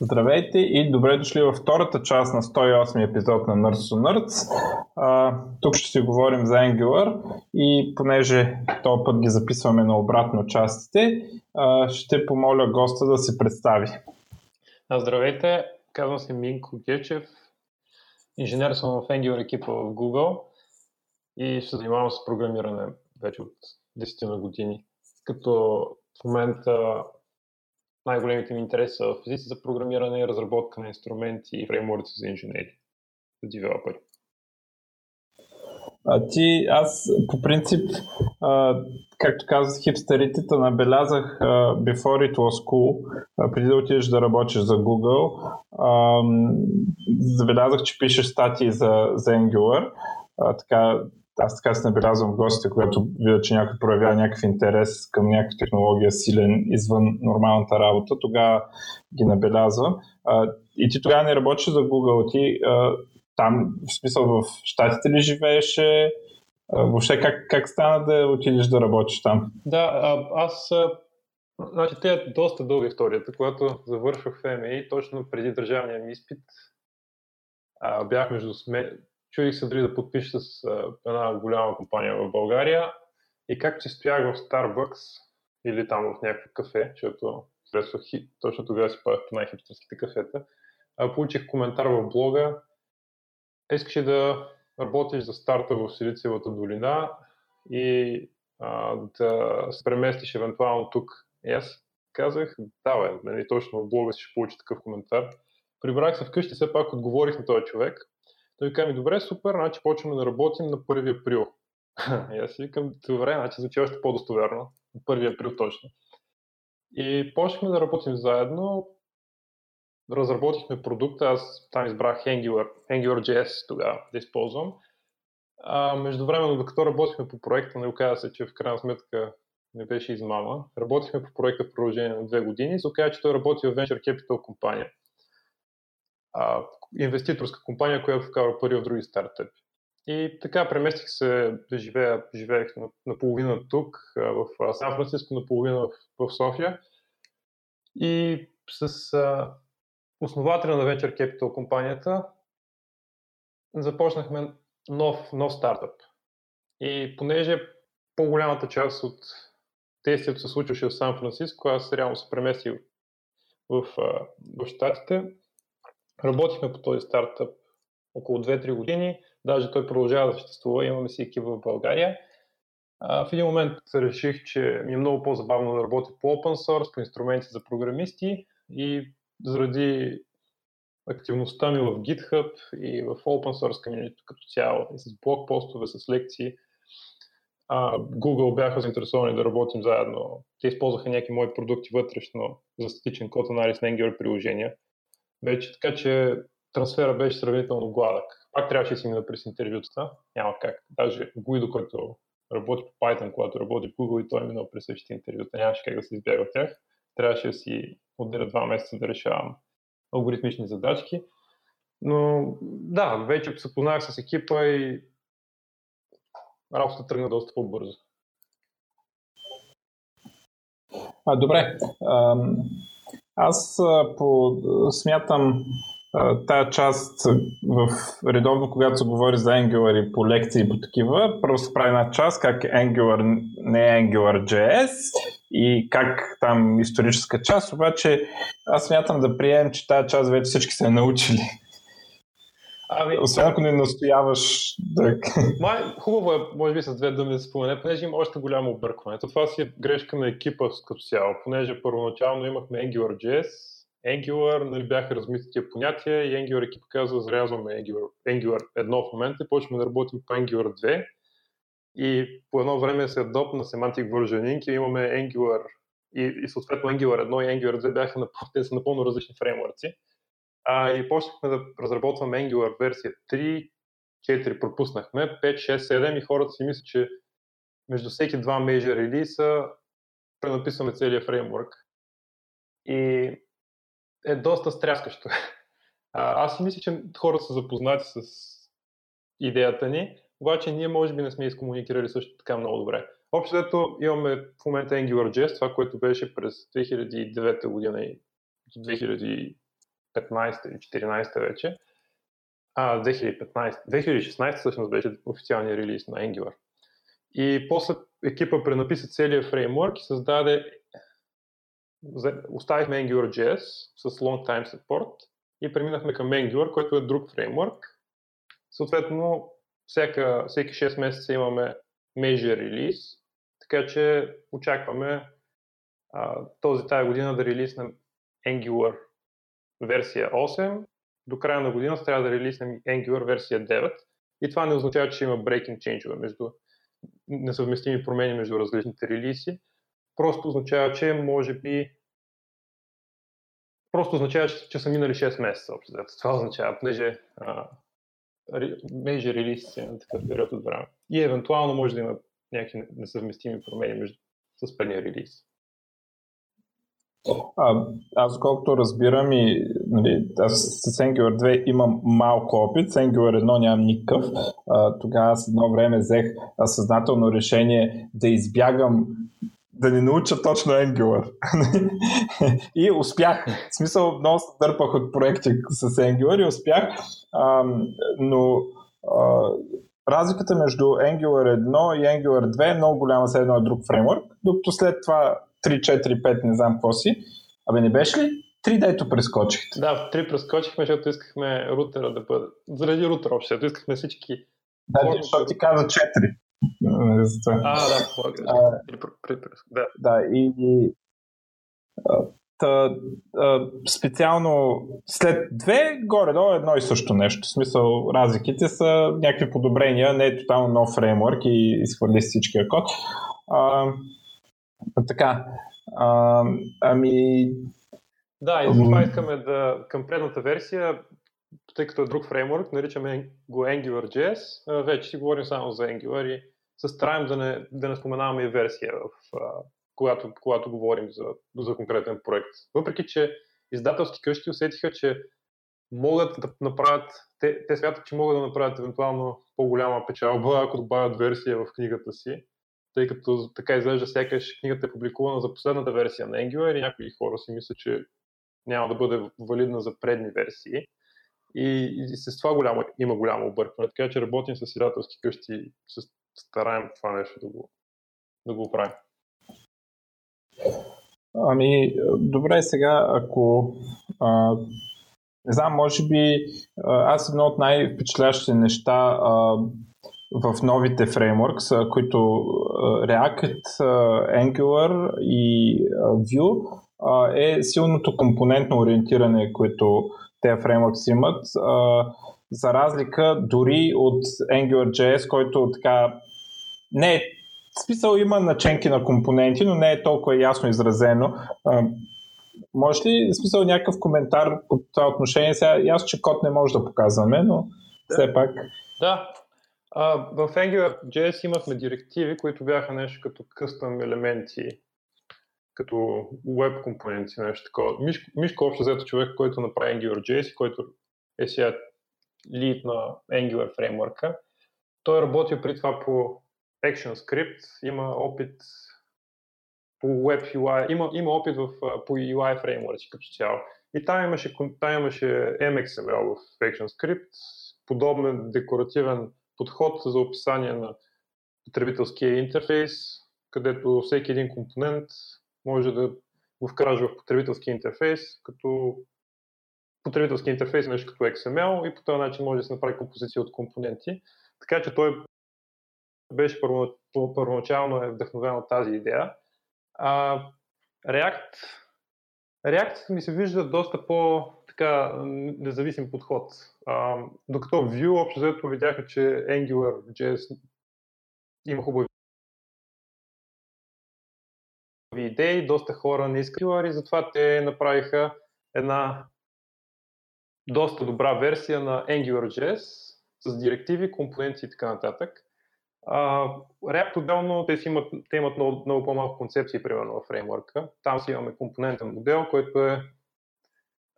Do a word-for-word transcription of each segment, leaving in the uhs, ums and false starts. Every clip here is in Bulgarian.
Здравейте и добре дошли във втората част на сто и осми епизод на Nerds on Nerds. А, тук ще си говорим за Angular и понеже този път ги записваме на обратно частите, а, ще помоля госта да се представи. Здравейте, казвам се Минко Гечев, инженер съм в Angular екипа в Google и ще занимавам с програмиране вече от десет години, като в момента най-големите ми интереси са физици за програмиране, разработка на инструменти и фреймворци за инженери, за девелопери. А ти, аз по принцип, а, както казах, хипстерите те набелязах а, before it was cool, а, преди да отидеш да работиш за Google, а, забелязах, че пишеш статии за, за Angular, а, така аз така се набелязвам гостите, когато видя, че някой проявява някакъв интерес към някаква технология силен извън нормалната работа, тогава ги набелязвам. И ти тогава не работиш за Google, ти там, в смисъл, в щатите ли живееше? Въобще как, как стана да отидеш да работиш там? Да, аз, значи, тя е доста дълга историята. Когато завършвах ФМИ, точно преди държавния ми изпит, бях между сме... Чудих се дали да подпиша с една голяма компания в България и както че стоях в Starbucks или там в някакво кафе, защото точно тогава си падах по най-хипстърските кафета, получих коментар в блога: искаш да работиш за старта в Силициевата долина и а, да се преместиш евентуално тук. И аз казах: да, бе, точно в блога си ще получи такъв коментар. Прибрах се вкъщи, все пак отговорих на този човек. Той каза ми: добре, супер, значи почваме да работим на първи април. И аз си викам: добре, значи звучи още по-достоверно. На първи април точно. И почнахме да работим заедно. Разработихме продукта, аз там избрах Angular, AngularJS тогава да използвам. А междувременно, докато работихме по проекта, не оказа се, че в крайна сметка не беше измама. Работихме по проекта в продължение на две години и се оказа, че той работи в Venture Capital компания. А, инвеститорска компания, която вкарва пари в други стартъпи. И така преместих се да живея, живеех наполовина тук, в Сан Франциско, наполовина в София. И с а, основателя на Venture Capital компанията започнахме нов, нов стартъп. И понеже по-голямата част от действието се случваше в Сан Франциско, аз реално се преместих в, в, в Штатите. Работихме по този стартъп около две-три години, даже той продължава да съществува, имаме си екип в България. А, в един момент реших, че ми е много по-забавно да работя по Open Source, по инструменти за програмисти и заради активността ми в GitHub и в Open Source community като цяло, и с блогпостове, с лекции, а, Google бяха заинтересовани да работим заедно. Те използваха някакви мои продукти вътрешно за статичен код анализ на Angular приложения. Вече, така че трансфера беше сравнително гладък. Пак трябваше да си мина през интервютата, няма как. Даже Гуидо, докато работи по Python, когато работи по Google, и той е минал през същите интервюта, нямаше как да се избяга от тях. Трябваше да си отделя два месеца да решавам алгоритмични задачки. Но да, вече се познах с екипа и работата тръгна доста по-бързо. А, добре. Ам... Аз по, смятам тая част в редовно, когато се говори за Angular и по лекции и по такива, първо се прави една част как Angular не е AngularJS и как там историческа част, обаче аз смятам да приемем, че тая част вече всички са научили. Ами, освен ако не настояваш да... Май, хубаво е, може би с две думи да се спомене, понеже има още голямо объркване. Това си е грешка на екипа като цяло, понеже първоначално имахме AngularJS, Angular, нали бяха размити тия понятия и Angular екипа казва: зарязваме Angular, Angular едно в момента и почваме да работим по Angular две. И по едно време се допна Semantic Versioning и имаме Angular и, и съответно Angular едно и Angular две бяха напълно, те са напълно различни фреймворци. А, и почнахме да разработваме Angular версия три, четири пропуснахме, пет, шест, седем и хората си мислят, че между всеки два major релиза пренаписваме целия фреймворк. И е доста стряскащо. А, аз си мисля, че хората са запознати с идеята ни, обаче ние може би не сме изкомуникирали също така много добре. Общото имаме в момента AngularJS, това, което беше през две хиляди и девета година и до петнайсета и четиринайсета вече. А, две хиляди и петнайсета, две хиляди и шестнайсета всъщност беше официалния релиз на Angular. И после екипа пренаписа целия фреймворк и създаде... Оставихме AngularJS с long-time support и преминахме към Angular, който е друг фреймворк. Съответно, всяка, всеки шест месеца имаме major релиз, така че очакваме а, този тая година да релиснем Angular версия осем. До края на година трябва да релиснем Angular версия девет. И това не означава, че има breaking change-ове между несъвместими промени между различните релиси. Просто означава, че може би просто означава, че, че са минали шест месеца. Това означава, понеже major релиз е на такъв период от време. И евентуално може да има някакви несъвместими промени между с предния релиз. А, аз колкото разбирам и нали, аз с Angular две имам малко опит, с Angular едно нямам никакъв. А, тогава с едно време взех съзнателно решение да избягам да не науча точно Angular. И успях. В смисъл, много се дърпах от проекти с Angular и успях. А, но а, разликата между Angular едно и Angular две е много голяма, след едно е друг фреймворк, докато след това три, четири, пет, не знам какво си. Абе не беше ли? три дето прескочихте. Да, три прескочихме, защото искахме рутера да бъде. Заради рутера общо, защото искахме всички... Да, защото ти каза четири. А, да, да. Да, и... и та, специално след две, горе-долу едно и също нещо. В смисъл, разликите са някакви подобрения, не е тотално нов фреймворк и изхвърли всичкия код. А... Така, а, ами... Да, и затова искаме да, към предната версия, тъй като е друг фреймворк, наричаме го AngularJS, вече си говорим само за Angular и се стараем да не, да не споменаваме и версия, в, когато, когато говорим за, за конкретен проект. Въпреки, че издателски къщи усетиха, че могат да направят, те, те смятат, че могат да направят евентуално по-голяма печалба, ако добавят версия в книгата си. Тъй като така изглежда, сякаш книгата е публикувана за последната версия на Angular и някои хора си мислят, че няма да бъде валидна за предни версии. И, и с това голямо, има голямо объркване. Така че работим с издателски къщи и се стараем това нещо да го, да го правим. Ами, добре, сега, ако... А... Не знам, може би аз едно от най-впечатляващите неща а, в новите фреймворкс, които React, Angular и Vue а, е силното компонентно ориентиране, което тези фреймворкс имат, а, за разлика дори от AngularJS, който така не е списал, има наченки на компоненти, но не е толкова ясно изразено. А, Може ли смисъл някакъв коментар по това отношение? Сега ясно, че код не може да показваме, но да. Все пак... Да. А, в AngularJS имахме директиви, които бяха нещо като къстъм елементи, като веб компоненти, нещо такова. Мишко, Мишко общо взето човек, който направи AngularJS, който е сега лид на Angular фреймворка. Той работи при това по Action Script, има опит по Web ю ай, има, има опит в, по ю ай фреймворци като цяло. И там имаше, там имаше ем екс ем ел в ActionScript, подобен декоративен подход за описание на потребителския интерфейс, където всеки един компонент може да го вкараже в потребителския интерфейс, като потребителски интерфейс е нещо като екс ем ел и по този начин може да се направи композиция от компоненти. Така че той беше първо, първоначално е вдъхновен от тази идея. Uh, React. React ми се вижда доста по-независим подход. Uh, докато Vue общо взето видяха, че AngularJS има хубави идеи, доста хора не искат Angular и затова те направиха една доста добра версия на AngularJS с директиви, компоненти и така нататък. Uh, React отделно, те имат, те имат много, много по-малко концепции, примерно във фреймворка. Там си имаме компонентен модел, който е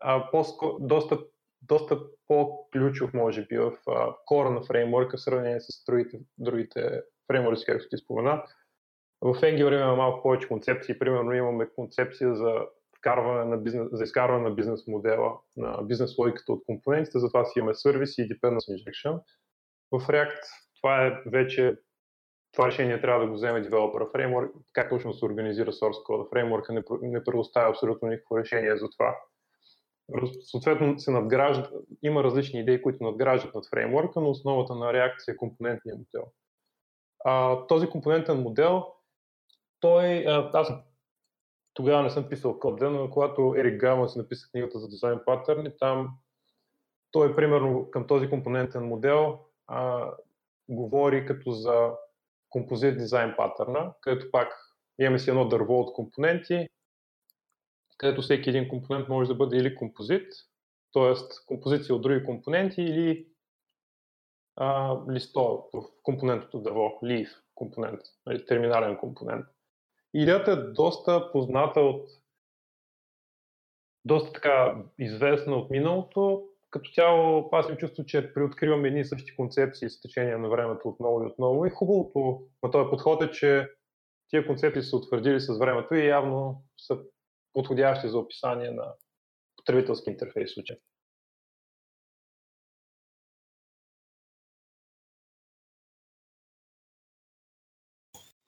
uh, по-ско, доста, доста по-ключов, може би, в uh, кора на фреймворка в сравнение с другите, другите фреймворки, както ти спомена. В Angular имаме малко повече концепции, примерно имаме концепция за вкарване на бизнес, за изкарване на бизнес модела, на бизнес логиката от компонентите, затова си имаме сервис и dependency injection. В React това е вече това решение трябва да го вземе девелопера. Фреймворк, как точно се организира source code, фреймворка не, не предоставя абсолютно никакво решение за това. Съответно се надграждат, има различни идеи, които надграждат над фреймворка, но основата на React е компонентния модел. А, този компонентен модел, той, аз тогава не съм писал код, но когато Ерик Галман си написа книгата за дизайн патърни, там той примерно към този компонентен модел а, говори като за композит дизайн патърна, където пак имаме си едно дърво от компоненти, където всеки един компонент може да бъде или композит, т.е. композиция от други компоненти, или а, листо в компонентното дърво, leaf компонент, терминален компонент. Идеята е доста позната от, доста така известна от миналото, като цяло аз се чувствам, че приоткриваме едни и същи концепции с течение на времето отново и отново. И хубавото на този подход е, че тия концепции са утвърдили с времето и явно са подходящи за описание на потребителски интерфейс в случая.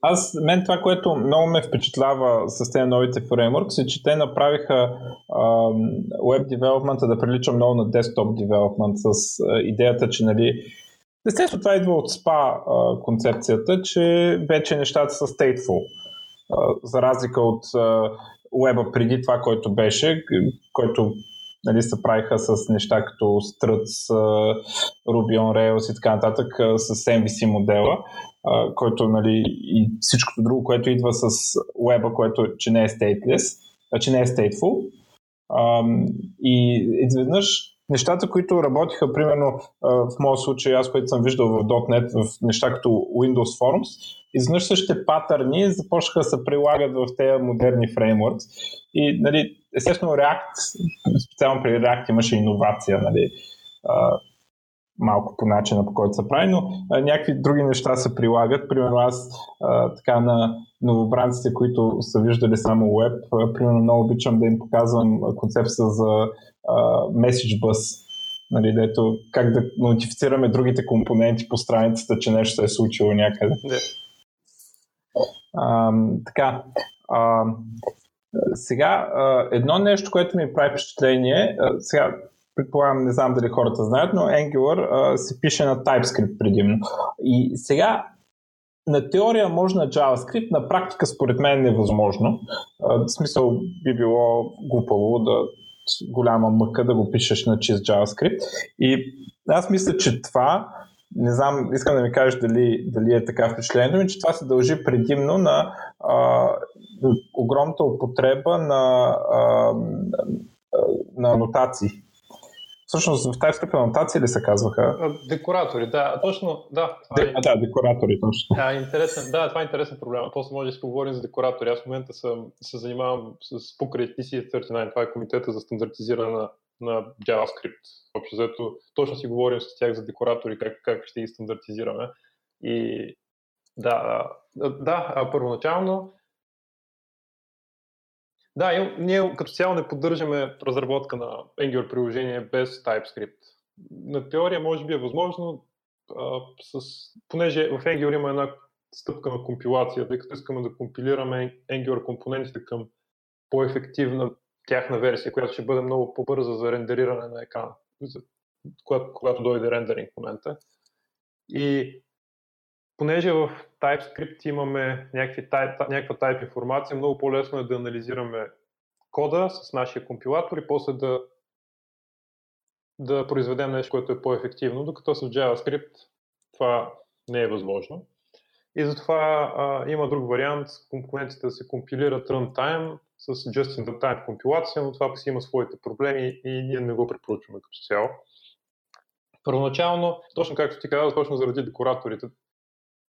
Аз, мен това, което много ме впечатлява с тези новите фреймворкс е, че те направиха веб девелопмента да прилича много на десктоп девелопмент с а, идеята, че нали... Естествено това идва от спа а, концепцията, че вече нещата са stateful. А, за разлика от уеба преди това, който беше, който нали, се правиха с неща като Struts, Ruby on Rails и така нататък, с ем ви си модела, който нали, и всичкото друго, което идва с уеба, което че не е stateless, че не е stateful. И изведнъж нещата, които работиха, примерно в моят случай, аз което съм виждал в .дот нет, в неща като Windows Forms, изведнъж същите патърни започнаха да се прилагат в тези модерни фреймворкс. И нали, естествено React, специално при React имаше иновация, нали, малко по начина, по който се прави, но някакви други неща се прилагат. Примерно аз така на новобранците, които са виждали само web, примерно много обичам да им показвам концепция за message bus, нали, дето как да нотифицираме другите компоненти по страницата, че нещо се е случило някъде. Yeah. А, така. А, сега, едно нещо, което ми прави впечатление, сега предполагам, не знам дали хората знаят, но Angular а, се пише на TypeScript предимно. И сега на теория може на JavaScript, на практика според мен невъзможно. А, в смисъл би било глупаво да голяма мъка да го пишеш на чист JavaScript. И аз мисля, че това не знам, искам да ми кажеш дали, дали е така впечатлението ми, че това се дължи предимно на а, огромната употреба на, а, на анотации. Всъщност в TypeScript анотации ли се казваха? Декоратори, да, точно, да. Де, е... Да, декоратори, точно. Да, интересен, да, това е интересен проблем. После може да си поговорим за декоратори. Аз в момента съм, се занимавам с покрай ти си тридесет и девет, това е комитета за стандартизиране на на JavaScript. Общо взето, точно си говорим с тях за декоратори, как, как ще ги стандартизираме. И да, да, първоначално да, и, ние като цяло не поддържаме разработка на Angular приложение без TypeScript. На теория може би е възможно, а, с, понеже в Angular има една стъпка на компилация, тъй като искаме да компилираме Angular компонентите към по-ефективна тяхна версия, която ще бъде много по-бърза за рендериране на екрана, когато, когато дойде рендеринг в момента. И понеже в TypeScript имаме някакви, някаква type информация, много по-лесно е да анализираме кода с нашия компилатор и после да, да произведем нещо, което е по-ефективно, докато с JavaScript това не е възможно. И затова а, има друг вариант, компонентите да се компилират runtime с just-in-time компилация, но това пък си има своите проблеми и ние не го препоръчваме като цяло. Първоначално, точно както ти казах, точно заради декораторите.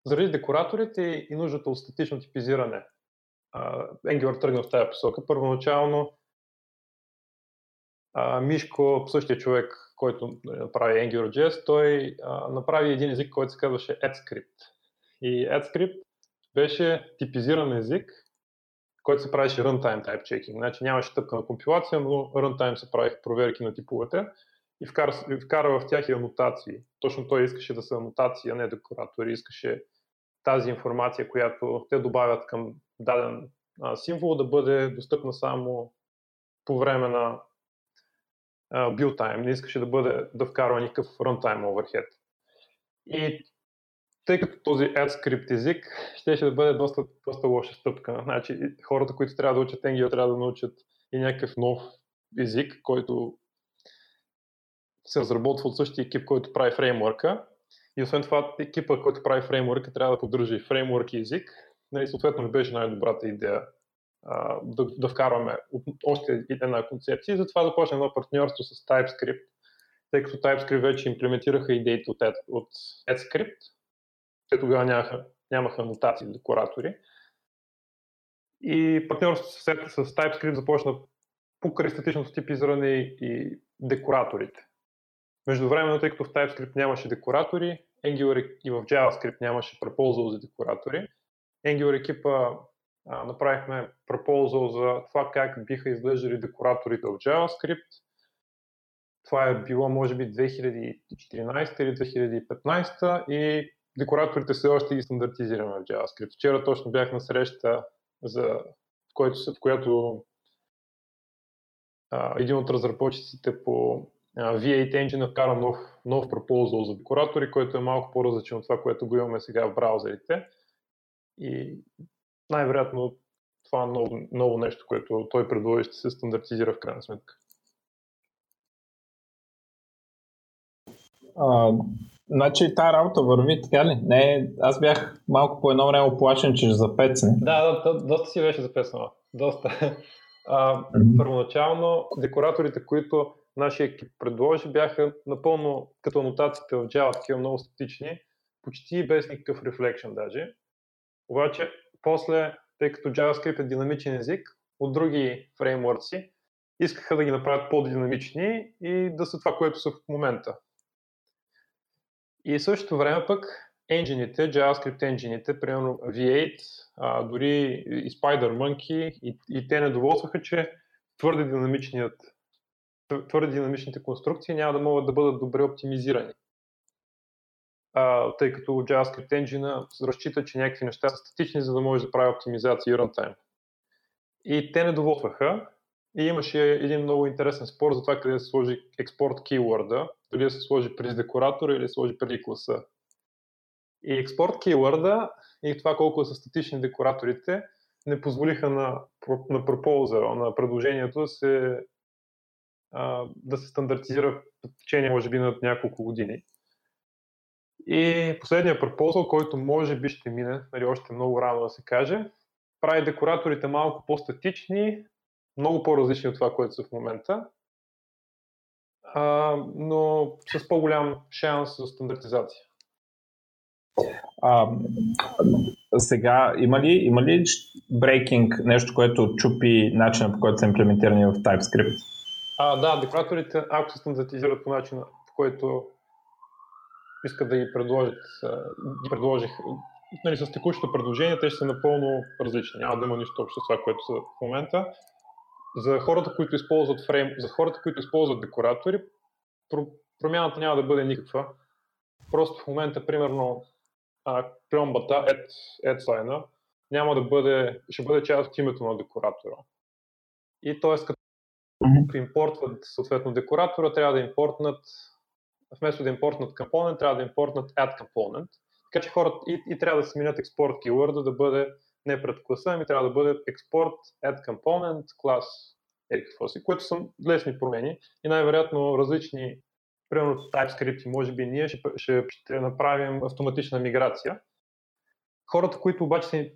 Заради декораторите и нуждата от статично типизиране. А, Angular тръгна в тази посока. Първоначално а, Мишко, същия човек, който направи AngularJS, той а, направи един език, който се казваше AtScript. И AtScript беше типизиран език, който се правеше runtime type checking. Значи нямаше стъпка на компилация, но runtime се правих проверки на типовете и вкара, вкара в тях и анотации. Точно той искаше да са анотации, а не декоратори. Искаше тази информация, която те добавят към даден а, символ, да бъде достъпна само по време на build time. Не искаше да бъде да вкарва никакъв runtime overhead. И тъй като този AtScript език ще, ще да бъде доста, доста лоша стъпка. Значи, хората, които трябва да учат Angular, трябва да научат и някакъв нов език, който се разработва от същия екип, който прави фреймворка. И освен това, екипа, който прави фреймворка, трябва да поддържа и фреймворк и език. Нали, съответно, не беше най-добрата идея а, да, да вкарваме още една концепция. И затова започна едно партньорство с TypeScript, тъй като TypeScript вече имплементираха идеите от, от AtScript. Те тогава нямаха, нямаха анотации, декоратори. И партньорството с TypeScript започна покрай статичното типизиране и декораторите. Междувременно, тъй като в TypeScript нямаше декоратори, Angular и в JavaScript нямаше proposal за декоратори. Angular екипа а, направихме proposal за това как биха изглеждали декораторите в JavaScript. Това е било, може би, две хиляди и четиринадесета или две хиляди и петнадесета и декораторите все още ги стандартизираме в JavaScript. Вчера точно бях на среща, за който, в която а, един от разработчиците по ви осем engine вкара нов, нов пропозал за декоратори, който е малко по-различен от това, което го имаме сега в браузерите. И най-вероятно това е ново, ново нещо, което той предложи, ще се стандартизира в крайна сметка. А, значи тази работа върви, така ли? Не, аз бях малко по едно време оплашен, че ще запецне. Да, да, доста си беше запеснала. Доста. А, първоначално декораторите, които нашия екип предложи, бяха напълно като анотациите в Java, такива много статични, почти без никакъв рефлекшън даже. Обаче, после, тъй като JavaScript е динамичен език, от други фреймворци искаха да ги направят по-динамични и да са това, което са в момента. И в същото време пък енджините, JavaScript енджините, примерно ви осем, а, дори и SpiderMonkey, и, и те недоволстваха, че твърде динамичният твърде динамичните конструкции няма да могат да бъдат добре оптимизирани. А, тъй като JavaScript engine разчита, че някакви неща са статични, за да може да прави оптимизация и runtime. И те недоволваха. И имаше един много интересен спор за това къде да се сложи експорт keyword-а, дали да се сложи през декоратора или да се сложи преди класа. И експорт keyword-а и това колко са статични декораторите не позволиха на, на пропозъра, на предложението да се да се стандартизира в течение, може би, над няколко години. И последният пропозал, който може би ще мине, нали, още много рано да се каже, прави декораторите малко по-статични, много по-различни от това, което са в момента, а, но с по-голям шанс за стандартизация. А, сега, има ли, има ли брейкинг, нещо, което чупи начина, по който са имплементирани в TypeScript? А, да, декораторите, ако се стандартизират по начина, по който искат да ги предложат, ги предложих, нали, с текущото предложение, те ще са напълно различни. Няма да има нищо общо с това, което са в момента. За хората, които използват фрейм, за хората, които използват декоратори, промяната няма да бъде никаква. Просто в момента, примерно, пломбата, adsign-а, няма да бъде, ще бъде част от името на декоратора. И т.е. импортват съответно декоратора, трябва да импортнат, вместо да импортнат компонент, трябва да импортнат add компонент. Така че хората и, и трябва да се минят експорт keyword да бъде не пред класа, ами трябва да бъде експорт add компонент клас еди какво си, което са лесни промени и най-вероятно различни, примерно TypeScript и може би ние ще, ще, ще направим автоматична миграция. Хората, които обаче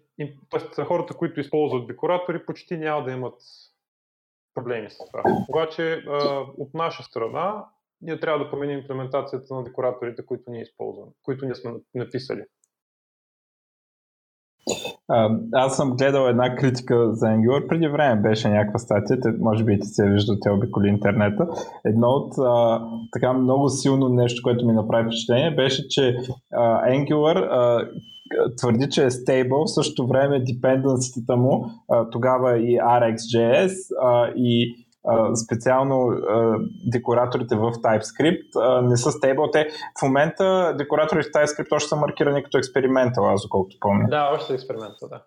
т.е. хората, които използват декоратори, почти няма да имат проблеми с това. Обаче от наша страна ние трябва да променим имплементацията на декораторите, които ние използваме, които ние сме написали. Аз съм гледал една критика за Angular, преди време беше някаква статия, може би и ти се вижда, те обиколи интернета. Едно от а, така много силно нещо, което ми направи впечатление, беше, че а, Angular а, твърди, че е stable, в същото време dependency-тата му, а, тогава и RxJS а, и Uh, специално uh, декораторите в TypeScript uh, не са stable. Те в момента декораторите в TypeScript още са маркирани като experimental, аз доколкото помня. Да, още са experimental, да.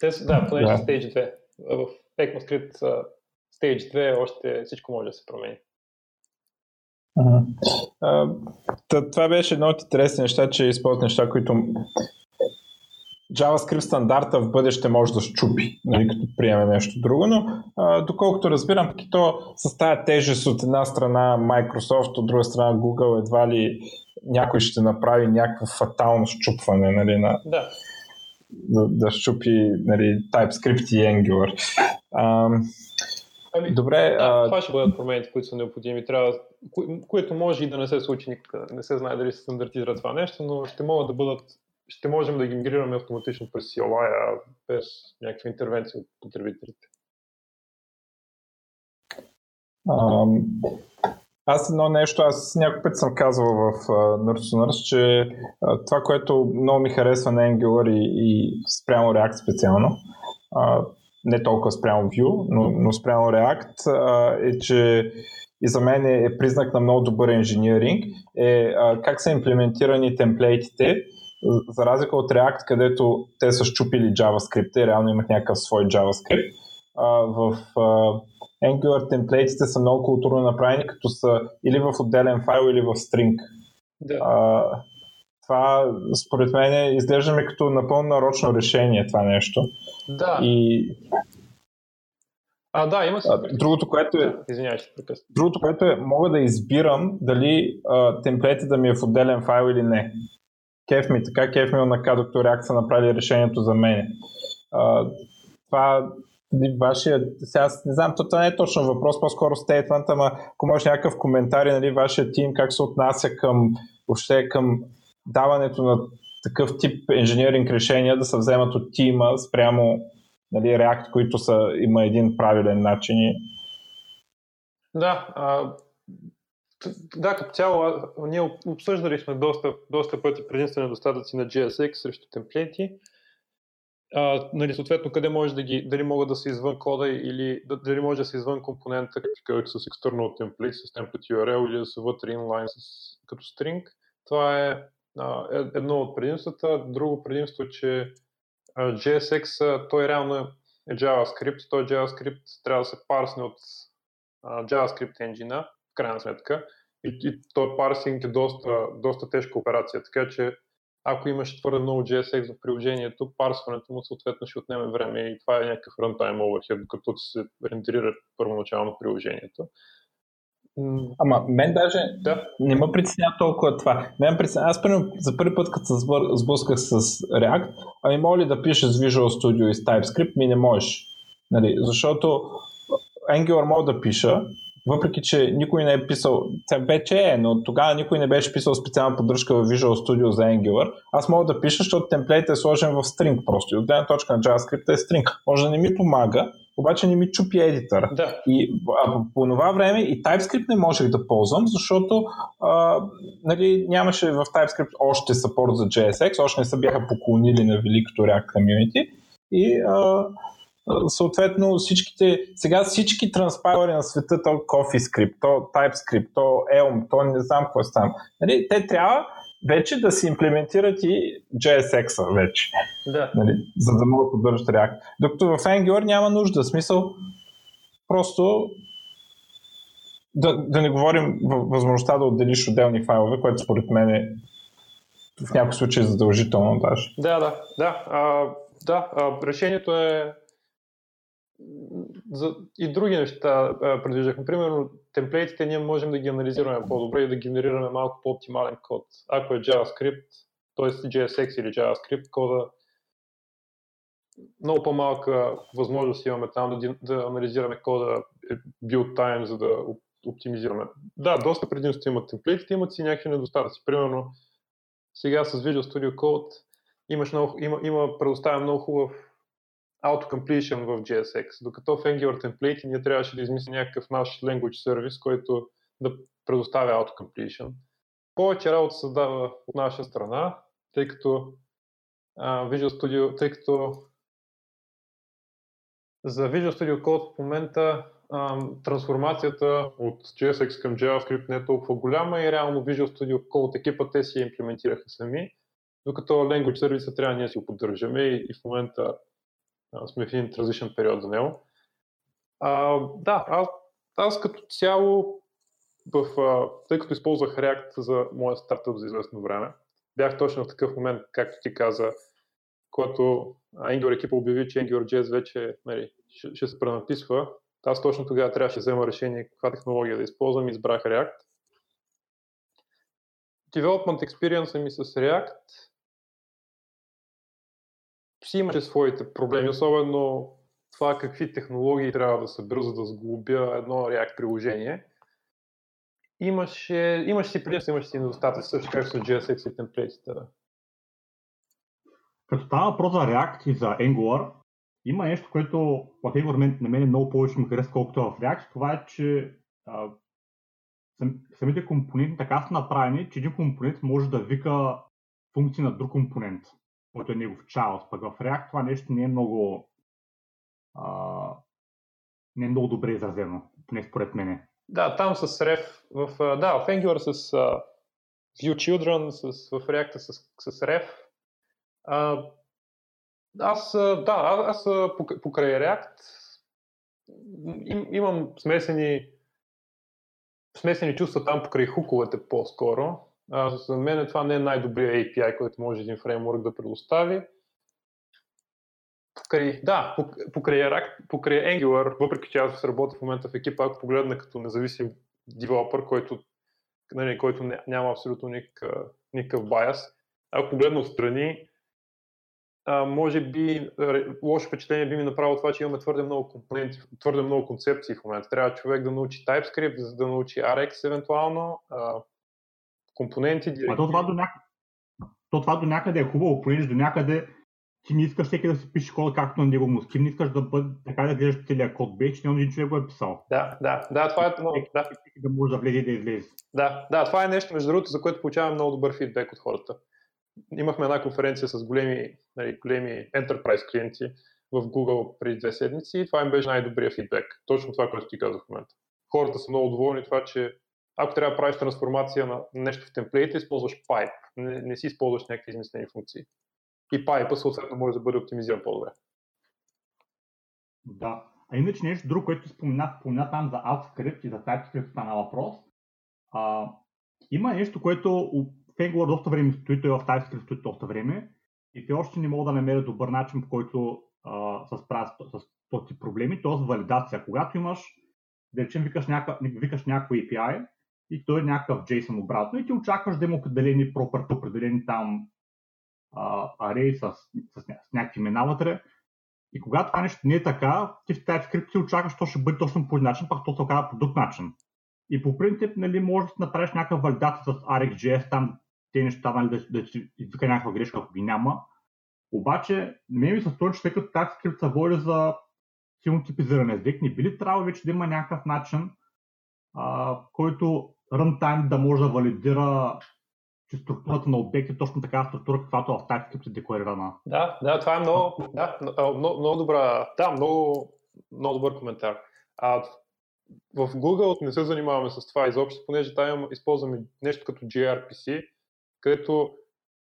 Те са, да, понеже да. Stage две. В ECMAScript uh, Stage две още всичко може да се промени. Uh-huh. Uh, т- това беше едно от интересни неща, че използват неща, които JavaScript стандарта в бъдеще може да счупи, нали, като приеме нещо друго, но а, доколкото разбирам, пък и то с тая тежест от една страна Microsoft, от друга страна Google, едва ли някой ще направи някакво фатално счупване, нали, на, да. Да, да счупи, нали, TypeScript и Angular. А, ами, добре, да, а... това ще бъдат промените, които са необходими. Трябва, ко- което може и да не се случи никога. Не се знае дали се стандартизира това нещо, но ще могат да бъдат, ще можем да ги мигрираме автоматично през си ел ай, без някакви интервенции от потребителите. А, аз едно нещо, аз някой път съм казвал в Nerds on Nerds, че а, това, което много ми харесва на Angular и, и спрямо React специално, а, не толкова спрямо Vue, но, но спрямо React, а, е, че и за мен е признак на много добър инженеринг, е а, как са имплементирани темплейтите, за разлика от React, където те са счупили JavaScript и реално имат някакъв свой JavaScript. А, в а, Angular темплейтите са много културно направени, като са или в отделен файл, или в string. Да. А, това, според мен, изглеждаме като напълно нарочно решение това нещо. Да. И... А, да, има се. Другото, което е, извинявай, ще прекъсна. Другото, което е, мога да избирам дали а, темплейтът да ми е в отделен файл или не. Кеф ми, така кеф ми онака, доктор React са направили решението за мен. А, това вашия, сега не знам, това не е точно въпрос, по-скоро стейтмент, ама ако може някакъв коментар, нали, вашия тим как се отнася към, въобще към даването на такъв тип инженеринг решения да се вземат от тима спрямо, нали, React, които са, има един правилен начин. Да, а... Да, като цяло, ние обсъждали сме доста, доста пъти предимствени недостатъци на джей ес екс срещу темплейти. А, нали, съответно, къде може да ги, дали могат да са извън кода или дали може да са извън компонента, като с external template, с template ю ар ел или да са вътре inline с, като string. Това е а, едно от предимствата. Друго предимство, че а, джей ес екс, а, той реално е JavaScript. Той JavaScript трябва да се парсне от а, JavaScript engine-а. В крайна сметка, и, и този парсинг е доста, доста тежка операция, така че ако имаш твърде много джей ес екс в приложението, парсването му съответно ще отнеме време и това е някакъв runtime overhead, докато се рендерира първоначално приложението. Ама мен даже да. Не ме притеснява толкова това. Мен притеснява. Аз примерно за първи път, като се сблъсках с React, ами мога ли да пишеш с Visual Studio и с TypeScript, ми не можеш. Нали? Защото Angular мога да пиша, въпреки че никой не е писал, вече е, но тогава никой не беше писал специална поддръжка в Visual Studio за Angular. Аз мога да пиша, защото темплейтът е сложен в string просто. И от гледна точка на JavaScript е string. Може да не ми помага, обаче не ми чупи едитъра. Да. И а, по това време и TypeScript не можех да ползвам, защото а, нали, нямаше в TypeScript още support за джей ес екс, още не са бяха поклонили на великото React Community. И... А, съответно всичките, сега всички транспайлери на света, то CoffeeScript, то TypeScript, то Elm, то не знам какво е там. Нали, те трябва вече да се имплементират и джей ес екс-а вече, да. Нали, за да могат да поддържат React. Докато в Angular няма нужда, смисъл просто да, да не говорим възможността да отделиш отделни файлове, което според мен е в някакъв случай задължително даже. Да, да, да. А, да а, решението е за и други неща предвиждахме. Примерно, темплейтите ние можем да ги анализираме по-добре и да генерираме малко по-оптимален код. Ако е JavaScript, т.е. джей ес екс или JavaScript кода, много по-малка възможност имаме там да, да анализираме кода build time, за да оптимизираме. Да, доста предимство имат темплейтите, имат си някакви недостатъци. Примерно, сега с Visual Studio Code имаш много, има, има, предоставя много хубав auto-completion в джей ес екс, докато в Angular Template ние трябваше да измислим някакъв наш language service, който да предоставя auto-completion. Повече работа се дава от наша страна, тъй като а, Visual Studio, тъй като за Visual Studio Code в момента а, трансформацията от джей ес екс към JavaScript не е толкова голяма и реално Visual Studio Code екипа те си я имплементираха сами, докато language service трябва ние си го поддържаме и, и в момента а, сме в един транзишен период за него. А, да, аз, аз като цяло В, тъй като използвах React за моя стартъп за известно време, бях точно в такъв момент, както ти каза, когато Angular екипа обяви, че AngularJS вече нали, ще, ще се пренаписва. Аз точно тогава трябваше да взема решение каква технология да използвам и избрах React. Development experience ми с React си имаше своите проблеми, особено това какви технологии трябва да се бърза да сглобя едно React приложение. Имаше, имаше си предимство, имаше си недостатъци, също както са джей ес екс и темплейтите. Като става въпрос за React и за Angular, има нещо, което в Angular на мен е много повече ми харесва, колкото в React. Това е, че а, сам, самите компоненти така са направени, че един компонент може да вика функции на друг компонент, който е негов child. Пък в React това нещо не е много, а, не е много добре изразено, поне според мене. Да, там с Ref, в, да, в Angular с uh, Vue Children, с, в React с, с Ref. Uh, аз, да, аз покрай React им, имам смесени, смесени чувства там покрай хуковете по-скоро. Uh, за мен това не е най-добрият ей пи ай, който може един фреймворк да предостави. Покрай, да, покрай, React, покрай Angular, въпреки че аз работя в момента в екипа, ако погледна като независим девелопър, който, нали, който няма абсолютно никакъв, никакъв байас, ако погледна отстрани, а, може би лошо впечатление би ми направило това, че имаме твърде много компоненти, твърде много концепции в момента. Трябва човек да научи TypeScript, за да научи Rx евентуално, а, компоненти, директиви. То това до някъде, то това до някъде е хубаво, понеже до някъде ти не искаш всеки да си пише кода както на него му ским, не искаш да бъде така да гледаш целият код бейч, няма един човек го е писал. Да, да, да, това е много. Да. Да може да влезе и да излезе. Да, да, това е нещо, между другото, за което получаваме много добър фидбек от хората. Имахме една конференция с големи, нали, големи enterprise клиенти в Google преди две седмици и това им беше най-добрият фидбек. Точно това, което ти казах в момента. Хората са много доволни това, че ако трябва да правиш трансформация на нещо в темплейта, използваш pipe, не, не си използваш някакви измислени функции. И пайпа съответно може да бъде оптимизиран по-добре. Да. А иначе нещо друго, което спомена, спомена там за AtScript и за TypeScript стана въпрос. А, има нещо, което в Angular доста време стои, той в TypeScript стои доста време и те още не могат да намерят добър начин, по който а, се справят с, с този проблеми, т.е. валидация. Когато имаш, да речем, викаш някаква ей пи ай и той е някакъв JSON обратно и ти очакваш да има определени property, определени там арей с, с, с някакви имена вътре. И когато това нещо не е така, ти в TypeScript си очакваш, то ще бъде точно по един начин, пак то се оказва по друг начин. И по принцип, нали, можеш да направиш някаква валидация с RxJS, там те неща, нали, да, да ти извика някаква грешка, ако ги няма. Обаче, мен ми се стори, че тъй като TypeScript се води за силно типизиран език, не би ли трябва вече да има някакъв начин, а, който runtime да може да валидира структурата на обект е точно такава структура, каквато в TypeScript е декларирана. Да, да, това е много, да, много, много добра, да, много, много добър коментар. А в Google не се занимаваме с това изобщо, понеже там използваме нещо като gRPC, където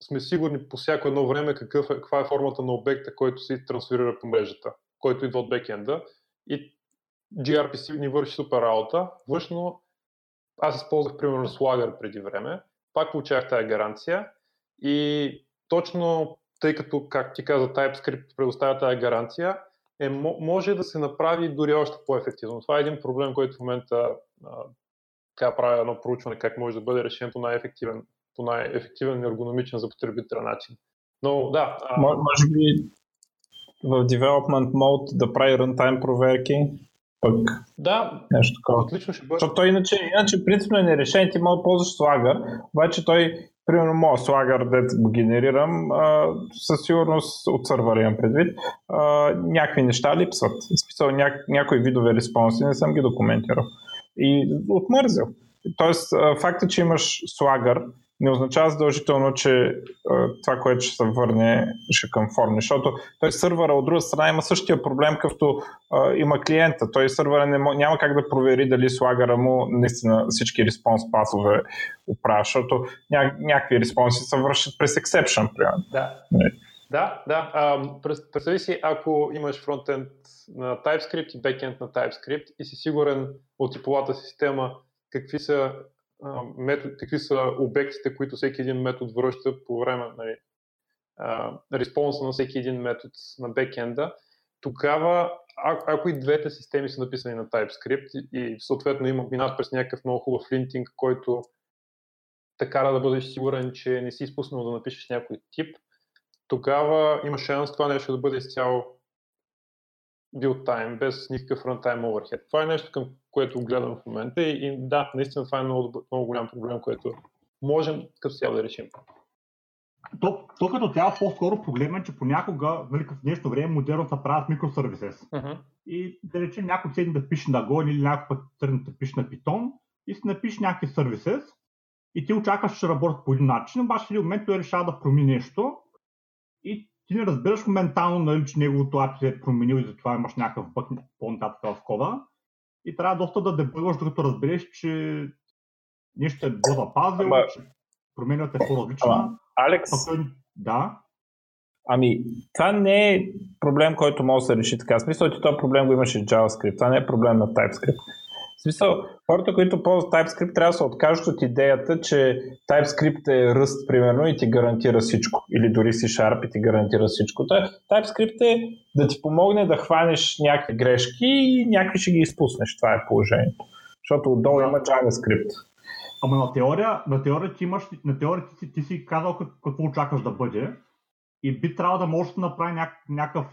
сме сигурни по всяко едно време какъв, каква е формата на обекта, който се трансферира по мрежата, който идва от бекенда. И gRPC ни върши супер работа. Външно, аз използвах примерно Swagger преди време, пак получах тази гаранция и точно тъй като, как ти каза, TypeScript предоставя тази гаранция, е, може да се направи дори още по-ефективно. Това е един проблем, който в момента а, така прави едно проучване, как може да бъде решен по най-ефективен, по най-ефективен и ергономичен за потребителя начин. Но да. А... Може би в development mode да прави runtime проверки? Пък да, нещо такова. Отлично ще бъде. Защото той иначе, иначе принципно е нерешен, ти може да ползваш Swagger, обаче той примерно моя Swagger, дет го генерирам, а, със сигурност от сървъра имам предвид, а, някакви неща липсват. В смисъл, ня- някои видове респонси не съм ги документирал. И отмързил. Тоест, факта, че имаш Swagger, не означава задължително, че това, което ще се върне, ще конформи, защото той сървъра от друга страна има същия проблем, както има клиента. Той сървъра не мож, няма как да провери дали слагара му наистина всички респонс пасове оправя, защото ня, някакви респонси се вършат през exception, примерно. Да. Да, да. Представи си, ако имаш фронтенд на TypeScript и бекенд на TypeScript и си сигурен от типовата система какви са метод, какви са обектите, които всеки един метод връща по време, нали, респонса на всеки един метод на бекенда, тогава, а, ако и двете системи са написани на TypeScript и съответно има минат през някакъв много хубав линтинг, който те кара да бъдеш сигурен, че не си изпуснал да напишеш някой тип, тогава има шанс това нещо да бъде изцяло build time, без никакъв runtime overhead. Това е нещо, към което гледам в момента и, и да, наистина това е много, много голям проблем, който можем като цяло да решим. То, то като цяло по-скоро проблем е, че понякога, нали, в днешно време модерно се правят микросървисес. Uh-huh. И да речем някой седне да пише на Go или някой път тръгне да пише на Python и си напише някакви сервисес и ти очакваш, че работят по един начин, обаче в един момент той решава да промени нещо и ти не разбираш моментално, нали, че неговото апи е променил и затова имаш някакъв бък по-нататък в кода. И трябва доста да дебъгваш, докато разбереш, че нещо е по-запазило, че променят е по-различна. Алекс, да. Ами, това не е проблем, който може да се реши така. В смисъл, че този проблем го имаше в JavaScript, това не е проблем на TypeScript. В смисъл, хората, които ползват TypeScript, трябва да се откажат от идеята, че TypeScript е ръст, примерно, и ти гарантира всичко. Или дори C-Sharp и ти гарантира всичко. Та, TypeScript е да ти помогне да хванеш някакви грешки и някакви ще ги изпуснеш. Това е положението. Защото отдолу да. Има JavaScript. Ама на теория, на теория ти имаш, на теория ти си, ти си казал какво очакваш да бъде и би трябвало да можеш да направи някакъв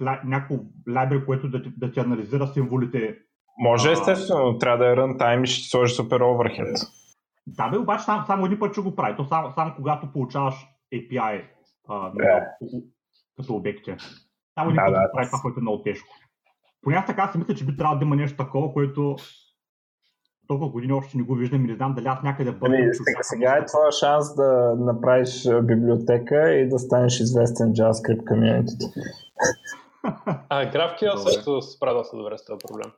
лайбър, което да ти, да ти анализира символите. Може, естествено, трябва да е runtime и ще ти сложи супер overhead. Да, бе, обаче само, само един път ще го прави. То само, само когато получаваш ей пи ай а, yeah. като обекти. Само един да, път да, ще прави това, което е много тежко. Понякога така си мисля, че би трябвало да има нещо такова, което толкова години още не го виждам и не знам дали аз някъде бъде. Ами, сега, сега е твоя шанс да направиш библиотека и да станеш известен в JavaScript community. А GraphQL също справя доста добре с този проблем.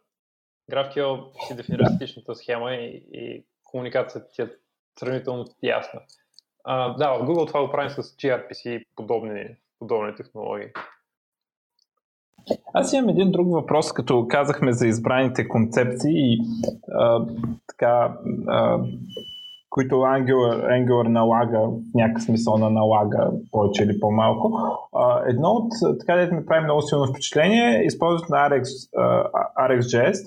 GraphQL си дефинира статичната схема и, и комуникацията ти е сравнително ясна. А, да, в Google това го правим с gRPC и подобни, подобни технологии. Аз имам един друг въпрос, като казахме за избраните концепции и а, така, а, които Angular, Angular налага, в някакъв смисъл на налага, повече или по-малко. А, едно от, така дето ми прави много силно впечатление, използването на Rx, а, RxJS.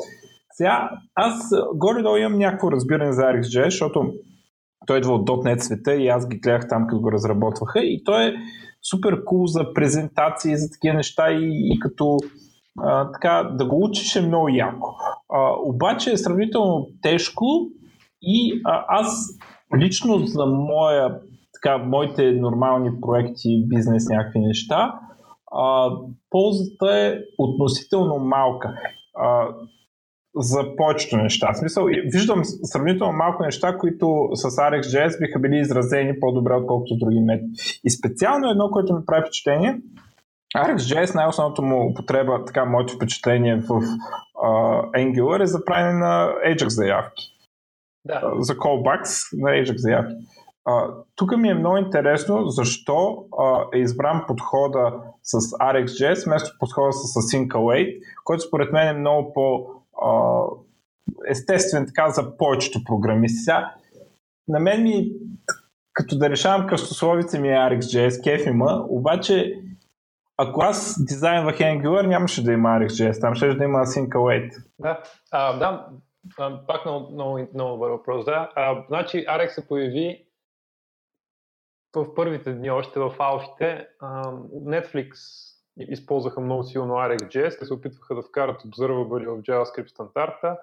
Сега, аз горе-долу имам някакво разбиране за RxJS, защото той идва от .нет света и аз ги гледах там, като го разработваха и той е супер кул за презентации, за такива неща и, и като а, така, да го учиш е много яко. А, обаче е сравнително тежко и а, аз лично за моя, така, моите нормални проекти, бизнес, някакви неща, а, ползата е относително малка. А, за повечето неща. В смисъл, виждам сравнително малко неща, които с RxJS биха били изразени по-добре, отколкото с други методи. И специално едно, което ми прави впечатление, RxJS, най-основното му употреба, така моето впечатление в uh, Angular е за правене на Ajax заявки. Да. Uh, за callbacks на Ajax заявки. Uh, тук ми е много интересно защо uh, е избран подхода с RxJS вместо подхода с Async-Await, който според мен е много по- естествен така за повечето програмисти. На мен ми, като да решавам кръстословица ми е RxJS, кеф има, обаче ако аз дизайнвах Angular, нямаше да има RxJS, там ще да има Async-Await. Да, а, да пак много, много, много добър въпрос. Да. А, значи Rx се появи в първите дни, още в алфите. А, Netflix използваха много силно RxJS, те се опитваха да вкарат observable в JavaScript стандарта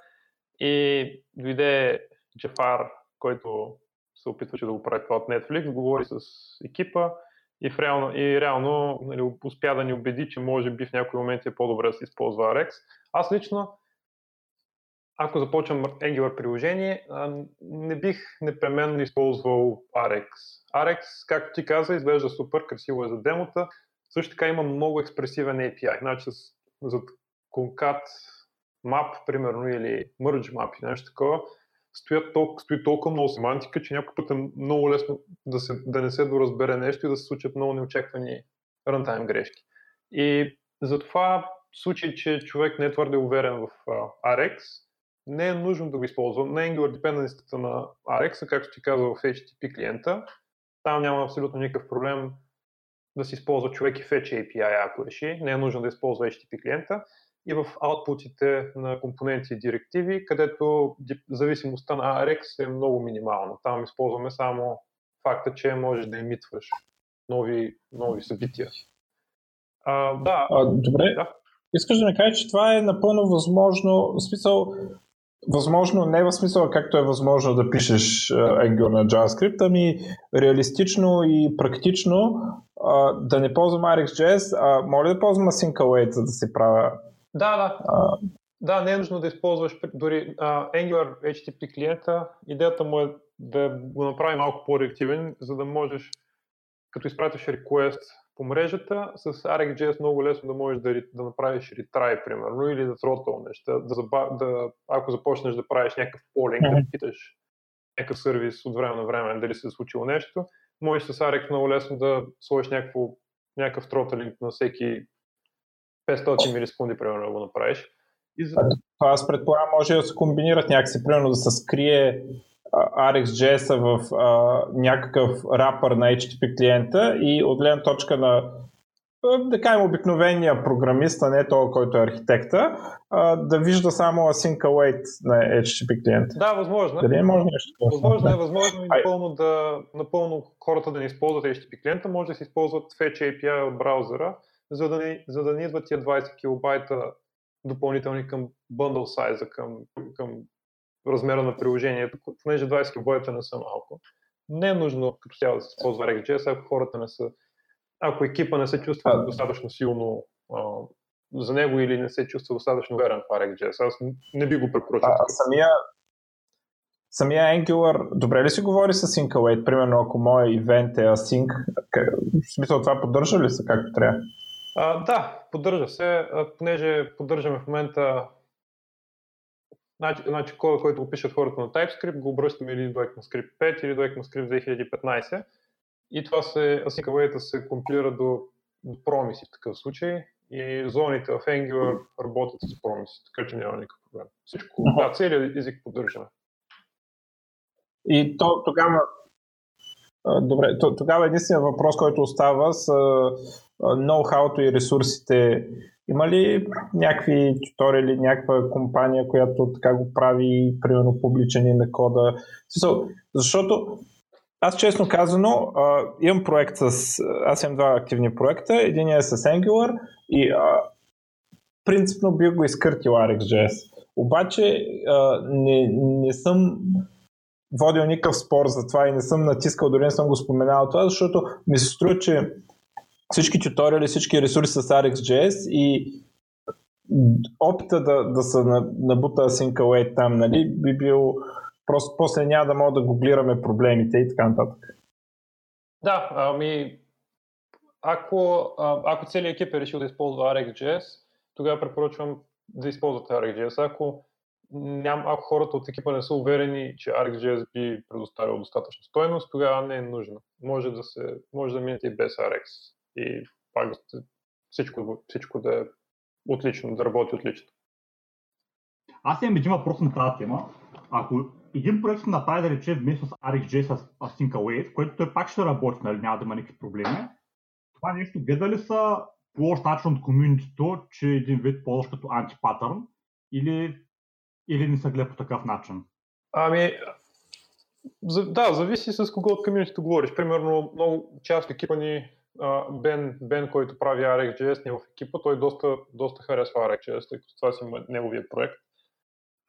и дойде Джафар, който се опитваше да го прави това от Netflix, говори с екипа и, в реално, и реално нали, успя да ни убеди, че може би в някои моменти е по-добре да се използва Rx. Аз лично, ако започвам Angular приложение, не бих непременно използвал Rx. Rx, както ти каза, изглежда супер, красиво е за демота. Също така има много експресивен ей пи ай. Значи за конкат map, примерно, или merge map и нещо такова, стоят толкова, стои толкова много семантика, че някой път е много лесно да, се, да не се доразбере нещо и да се случат много неочаквани рантайм грешки. И затова в случай, че човек не е твърде уверен в Rx, не е нужно да го използвам. На Angular Dependency на Rx, както ти казва в Ейч Ти Ти Пи клиента, там няма абсолютно никакъв проблем да се използва човек и Fetch ей пи ай, ако реши. Не е нужно да използва Ейч Ти Ти Пи клиента. И в аутпутите на компоненти и директиви, където зависимостта на Rx е много минимална. Там използваме само факта, че можеш да емитваш нови, нови събития. А, да. А, добре. Да. Искаш да ми кажеш, че това е напълно възможно, в смисъл, възможно, не в смисъл както е възможно да пишеш Angular на JavaScript, ами реалистично и практично да не ползвам RxJS, а моля да ползвам Async Await, за да си правя. Да, да. А... да, не е нужно да използваш дори uh, Angular Ейч Ти Ти Пи клиента. Идеята му е да го направи малко по-реактивен, за да можеш, като изпратиш request по мрежата, с RxJS много лесно да можеш да, да направиш retry, примерно, или да тротлнеш, да, да, да, ако започнеш да правиш някакъв полинг, mm-hmm. да питаш някакъв сервис от време на време, дали се е случило нещо, можеш с Rx много лесно да сложиш някакво, някакъв тротлинг на всеки петстотин милисекунди, примерно, да го направиш. И за... Аз предполагам, може да се комбинират някакси, примерно да се скрие RxJS-а в а, някакъв рапър на Ейч Ти Ти Пи клиента и от гледна точка на да кажем обикновения програмист, а не този, който е архитекта, а, да вижда само Async Await на Ейч Ти Ти Пи клиента. Да, възможно. Дали е възможно нещо? Възможно е, възможно и напълно, да, напълно хората да не използват Ейч Ти Ти Пи клиента, може да се използват Fetch ей пи ай от браузъра, за да ни, за да ни идват тия двайсет килобайта допълнителни към bundle size, към, към размера на приложението, понеже двайсет килобайта не са малко. Не е нужно като цяло да се използва RxJS, ако хората не са, ако екипа не се чувства достатъчно силно а, за него или не се чувства достатъчно верен в RxJS. Аз не би го препоръчал. Самия, самия Angular, добре ли си говори с Async Await? Примерно ако моя ивент е Async, в смисъл това поддържа ли се както трябва? А, да, поддържа се, понеже поддържаме в момента значи, значи кода, който го пишат хората на TypeScript, го обръщаме или до ECMAScript пет, или до ECMAScript две хиляди и петнайсета. И това се, Async Await-а се компилира до, до промиси в такъв случай. И зоните в Angular работят с промиси, така че няма никакъв проблем. Всичко, да, целият език поддържаме. И то, тогава... Добре, тогава единствен въпрос, който остава с ноу-хауто и ресурсите. Има ли някакви туториали, някаква компания, която така го прави, примерно публичен име на кода? Защото аз честно казано имам проект с... Аз имам два активни проекта. Един е с Angular и а, принципно бих го изкъртил RxJS. Обаче а, не, не съм... водил никакъв спор за това и не съм натискал, дори не съм го споменал това, защото ми се струва, че всички туториали, всички ресурси с RxJS и опита да, да се набута Async Await там, нали, би бил просто после няма да мога да гуглираме проблемите и така нататък. Да, ами ако, ако целият екип е решил да използва RxJS, тогава препоръчвам да използвате RxJS. Ако Ням, ако хората от екипа не са уверени, че RxJS би предоставил достатъчна стойност, тогава не е нужно. Може да, се, може да минете и без Rx. И пак всичко, всичко да е отлично, да работи отлично. Аз имам един въпрос на тази тема. Ако един проект ще направи да рече вместо с RxJS Async Await, което той пак ще работи, нали, няма да има никакви проблеми, това нещо гледа ли са по-лош начин от комюнитито, че един вид ползваш като антипатърн или Или не са гледа по такъв начин? Ами, да, зависи с кого от комьюнитито говориш. Примерно, много част екипа ни, Бен, Бен, който прави RxJS, не в екипа, той доста, доста харесва RxJS, тъй като това си неговия проект.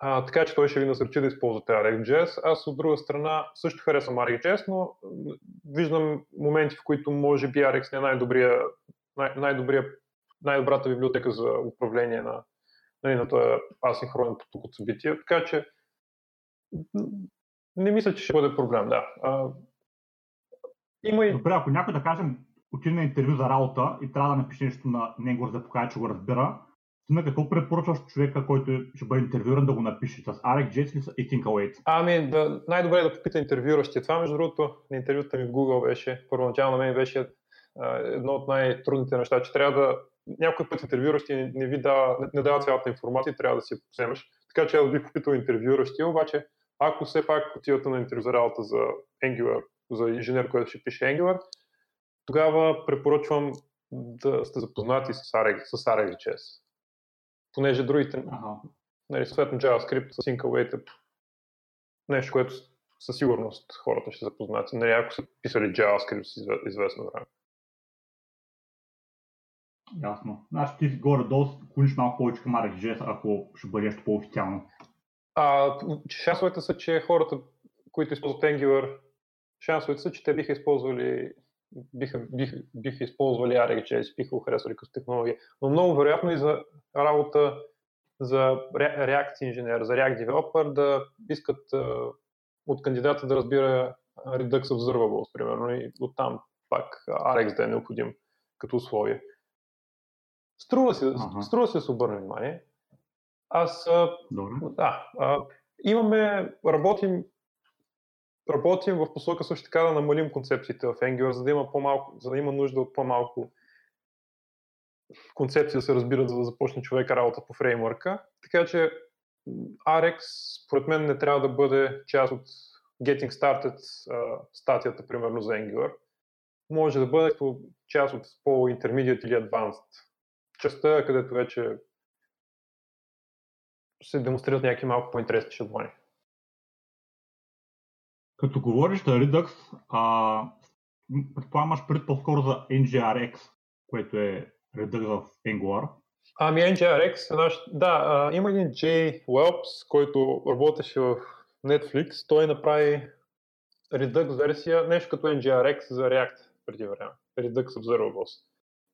А, така че той ще ви насърчи да използвате RxJS. Аз от друга страна също харесвам RxJS, но виждам моменти, в които може би Rx не е най-добрия, най- най-добрия, най-добрата библиотека за управление на, нали, на този асинхронен поток от събития. Така че не мисля, че ще бъде проблем. Да. А, има и... Добре, ако някой, да кажем, отиде на интервю за работа и трябва да напише нещо на него, за да покаже, че го разбира, на какво препоръчваш човека, който ще бъде интервюран, да го напише с RxJS и ThinkAwait? Ами, да, най-добре е да попита интервюиращия. Това, между другото, на интервюта ми в Google беше, първоначално на мен беше а, едно от най-трудните неща, че трябва да, някой път интервюиращия не, не ви дава, не, не дава цялата информация, трябва да си я вземеш. Така че аз бих попитал интервюиращия, обаче, ако все пак отивате на интервю за работа за Angular, за инженер, който ще пише Angular, тогава препоръчвам да сте запознати с RxJS. Понеже другите, ага. нали, съответно JavaScript, ThinkAwait, нещо, което със сигурност хората ще запознат. Нали, ако са писали JavaScript известно време. Ясно. Значи ти горе-долу колиш малко повече към RxJS, ако ще бъде нещо по-официално. А, шансовете са, че хората, които използват Angular, шансовете са, че те биха използвали биха, биха, биха използвали RxJS, биха го харесвали като технология. Но много вероятно и за работа за React инженер, за React девелопер, да искат uh, от кандидата да разбира Redux Observables, примерно, и оттам пак Rx да е необходим като условие. Струва се, uh-huh. струва се да се обърне внимание. Аз, Добре. да, а, имаме, работим, работим в посока също така да намалим концепциите в Angular, за да има по-малко, за да има нужда от по-малко концепции да се разбират, за да започне човека работа по фреймворка. Така че Rx, според мен, не трябва да бъде част от Getting Started а, статията, примерно, за Angular. Може да бъде част от по-intermediate или advanced частта, където вече се демонстрират някакви малко по-интересни шаблони. Като говориш за Redux, а, предполагаш пред по-скоро за NgRx, което е Redux в Angular. Ами NgRx, наш... да, а, има един J. Welps, който работеше в Netflix. Той направи Redux версия, нещо като NgRx за React преди време. Redux Observables.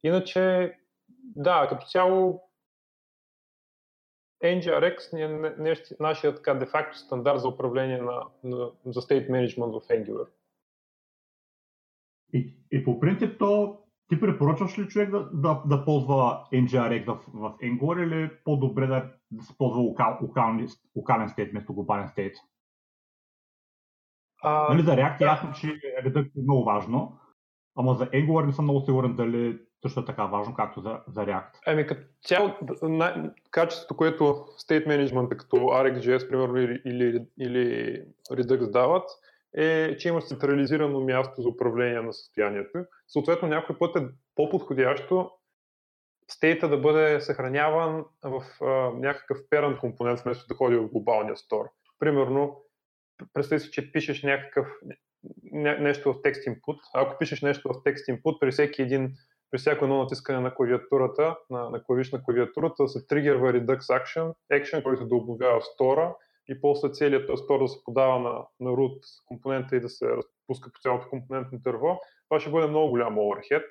Иначе, да, като цяло NgRx е не, не, нашия така де-факто стандарт за управление на, на, за state management в Angular. И, и по принцип то ти препоръчваш ли човек да, да, да ползва NgRx в, в Angular или по-добре да, да се ползва локал, локален, локален state вместо глобален state? А, нали, за React да. Ясно, че Redux е много важно, ама за Angular не съм много сигурен дали също е така важно, както за, за React. Ами като цяло, най- качеството, което State Management, като RxJS, примерно, или, или, или Redux дават, е, че има централизирано място за управление на състоянието. Съответно, някой път е по-подходящо стейта да бъде съхраняван в а, някакъв parent компонент, вместо да ходи в глобалния стор. Примерно, представи си, че пишеш някакъв не, нещо в текст input. Ако пишеш нещо в текст input, при всеки един при всяко едно натискане на клавиатурата, на, на клавишна клавиатурата, да се тригерва Redux Action, action, който да обновява стора и после целият стор да се подава на, на root компонента и да се разпуска по цялото компонентно дърво. Това ще бъде много голям overhead.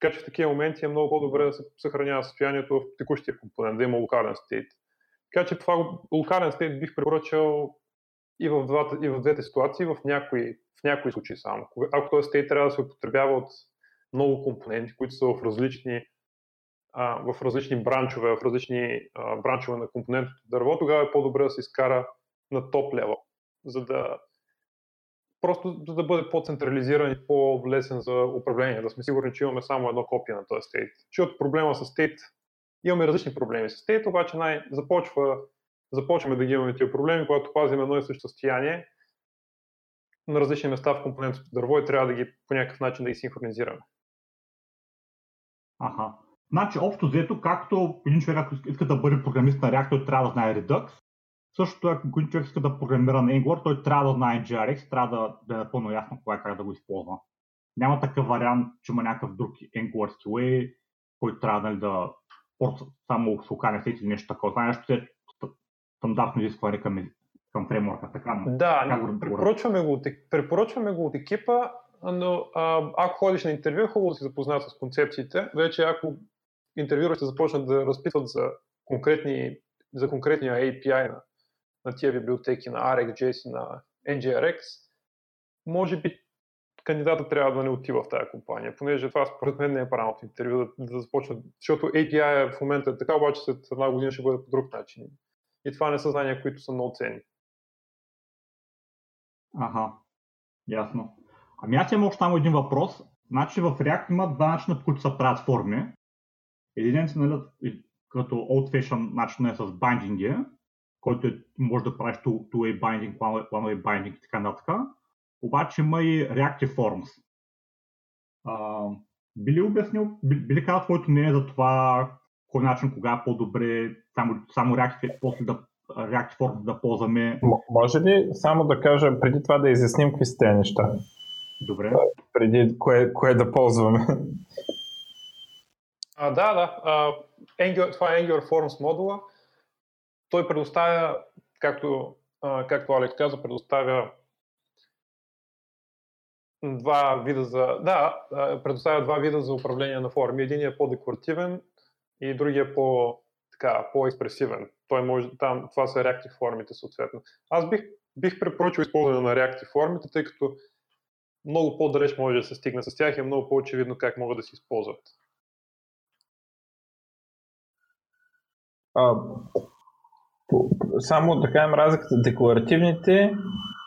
Така че в такива моменти е много по-добре да се съхранява състоянието в текущия компонент, да има локален state. Така че това локален state бих препоръчал и в, двата, и в двете ситуации, в някои, в някои случаи само. Ако този state трябва да се употребява от много компоненти, които са в различни, а, в различни бранчове, в различни а, бранчове на компонентното дърво, тогава е по-добре да се изкара на топ лева, за да просто за да бъде по-централизиран и по-лесен за управление, да сме сигурни, че имаме само едно копие на този state. Защото проблема с state, имаме различни проблеми с state, обаче най- започва, започваме да ги имаме тези проблеми, когато пазим едно и също състояние на различни места в компонентното дърво и трябва да ги по някакъв начин да ги синхронизираме. Аха. Значи, общо взето, както един човек ако иска да бъде програмист на React, той трябва да знае Redux. Същото, ако един човек иска да програмира на Angular, той трябва да знае NgRx, трябва да, да е напълно ясно кога и как да го използва. Няма такъв вариант, че има някакъв друг Angular way, който трябва, нали, да порта само с локален стейт или нещо такова. Това нещо се стандартно изискване към, към фреймворка. Така, да, така го препоръчваме, го, препоръчваме го от екипа, но а, ако ходиш на интервю, хубаво да си запознаят с концепциите. Вече ако интервюращите започнат да разпитват за, конкретни, за конкретния ей пи ай на, на тия библиотеки, на RxJS и на NgRx, може би кандидата трябва да не отива в тази компания, понеже това според мен не е правилното интервю да, да започнат, защото ей пи ай в момента е така, обаче след една година ще бъде по друг начин. И това не са знания, които са много ценни. Аха, ясно. Ами аз имам още само един въпрос. Значи в React има два начина, по които се правят форми. Един се нали, като old fashion начин е с binding, който е, може да правиш two-way binding, one-way binding и така нататък. Обаче има и Reactive Forms. А, би ли обяснил, би, би ли казал твоето мнение за това, кой начин, кога е по-добре, само, само Reactive, после да, Reactive Forms да ползваме? Може ли само да кажа, преди това да изясним какви са тези неща? Добре. Преди кое, кое да ползваме? А, да, да. А, Angular, това е Angular Forms модула. Той предоставя, както, а, както Алекс каза, предоставя Два вида за. Да, предоставя два вида за управление на форми. Един е по-декоративен и другия е по, така, по-експресивен. Той може, там, това са Reactive формите, съответно. Аз бих, бих препоръчал използване на Reactive формите, тъй като много по-далеч може да се стигне с тях и е много по-очевидно как могат да се използват. А, само да кажем разликата. Декларативните,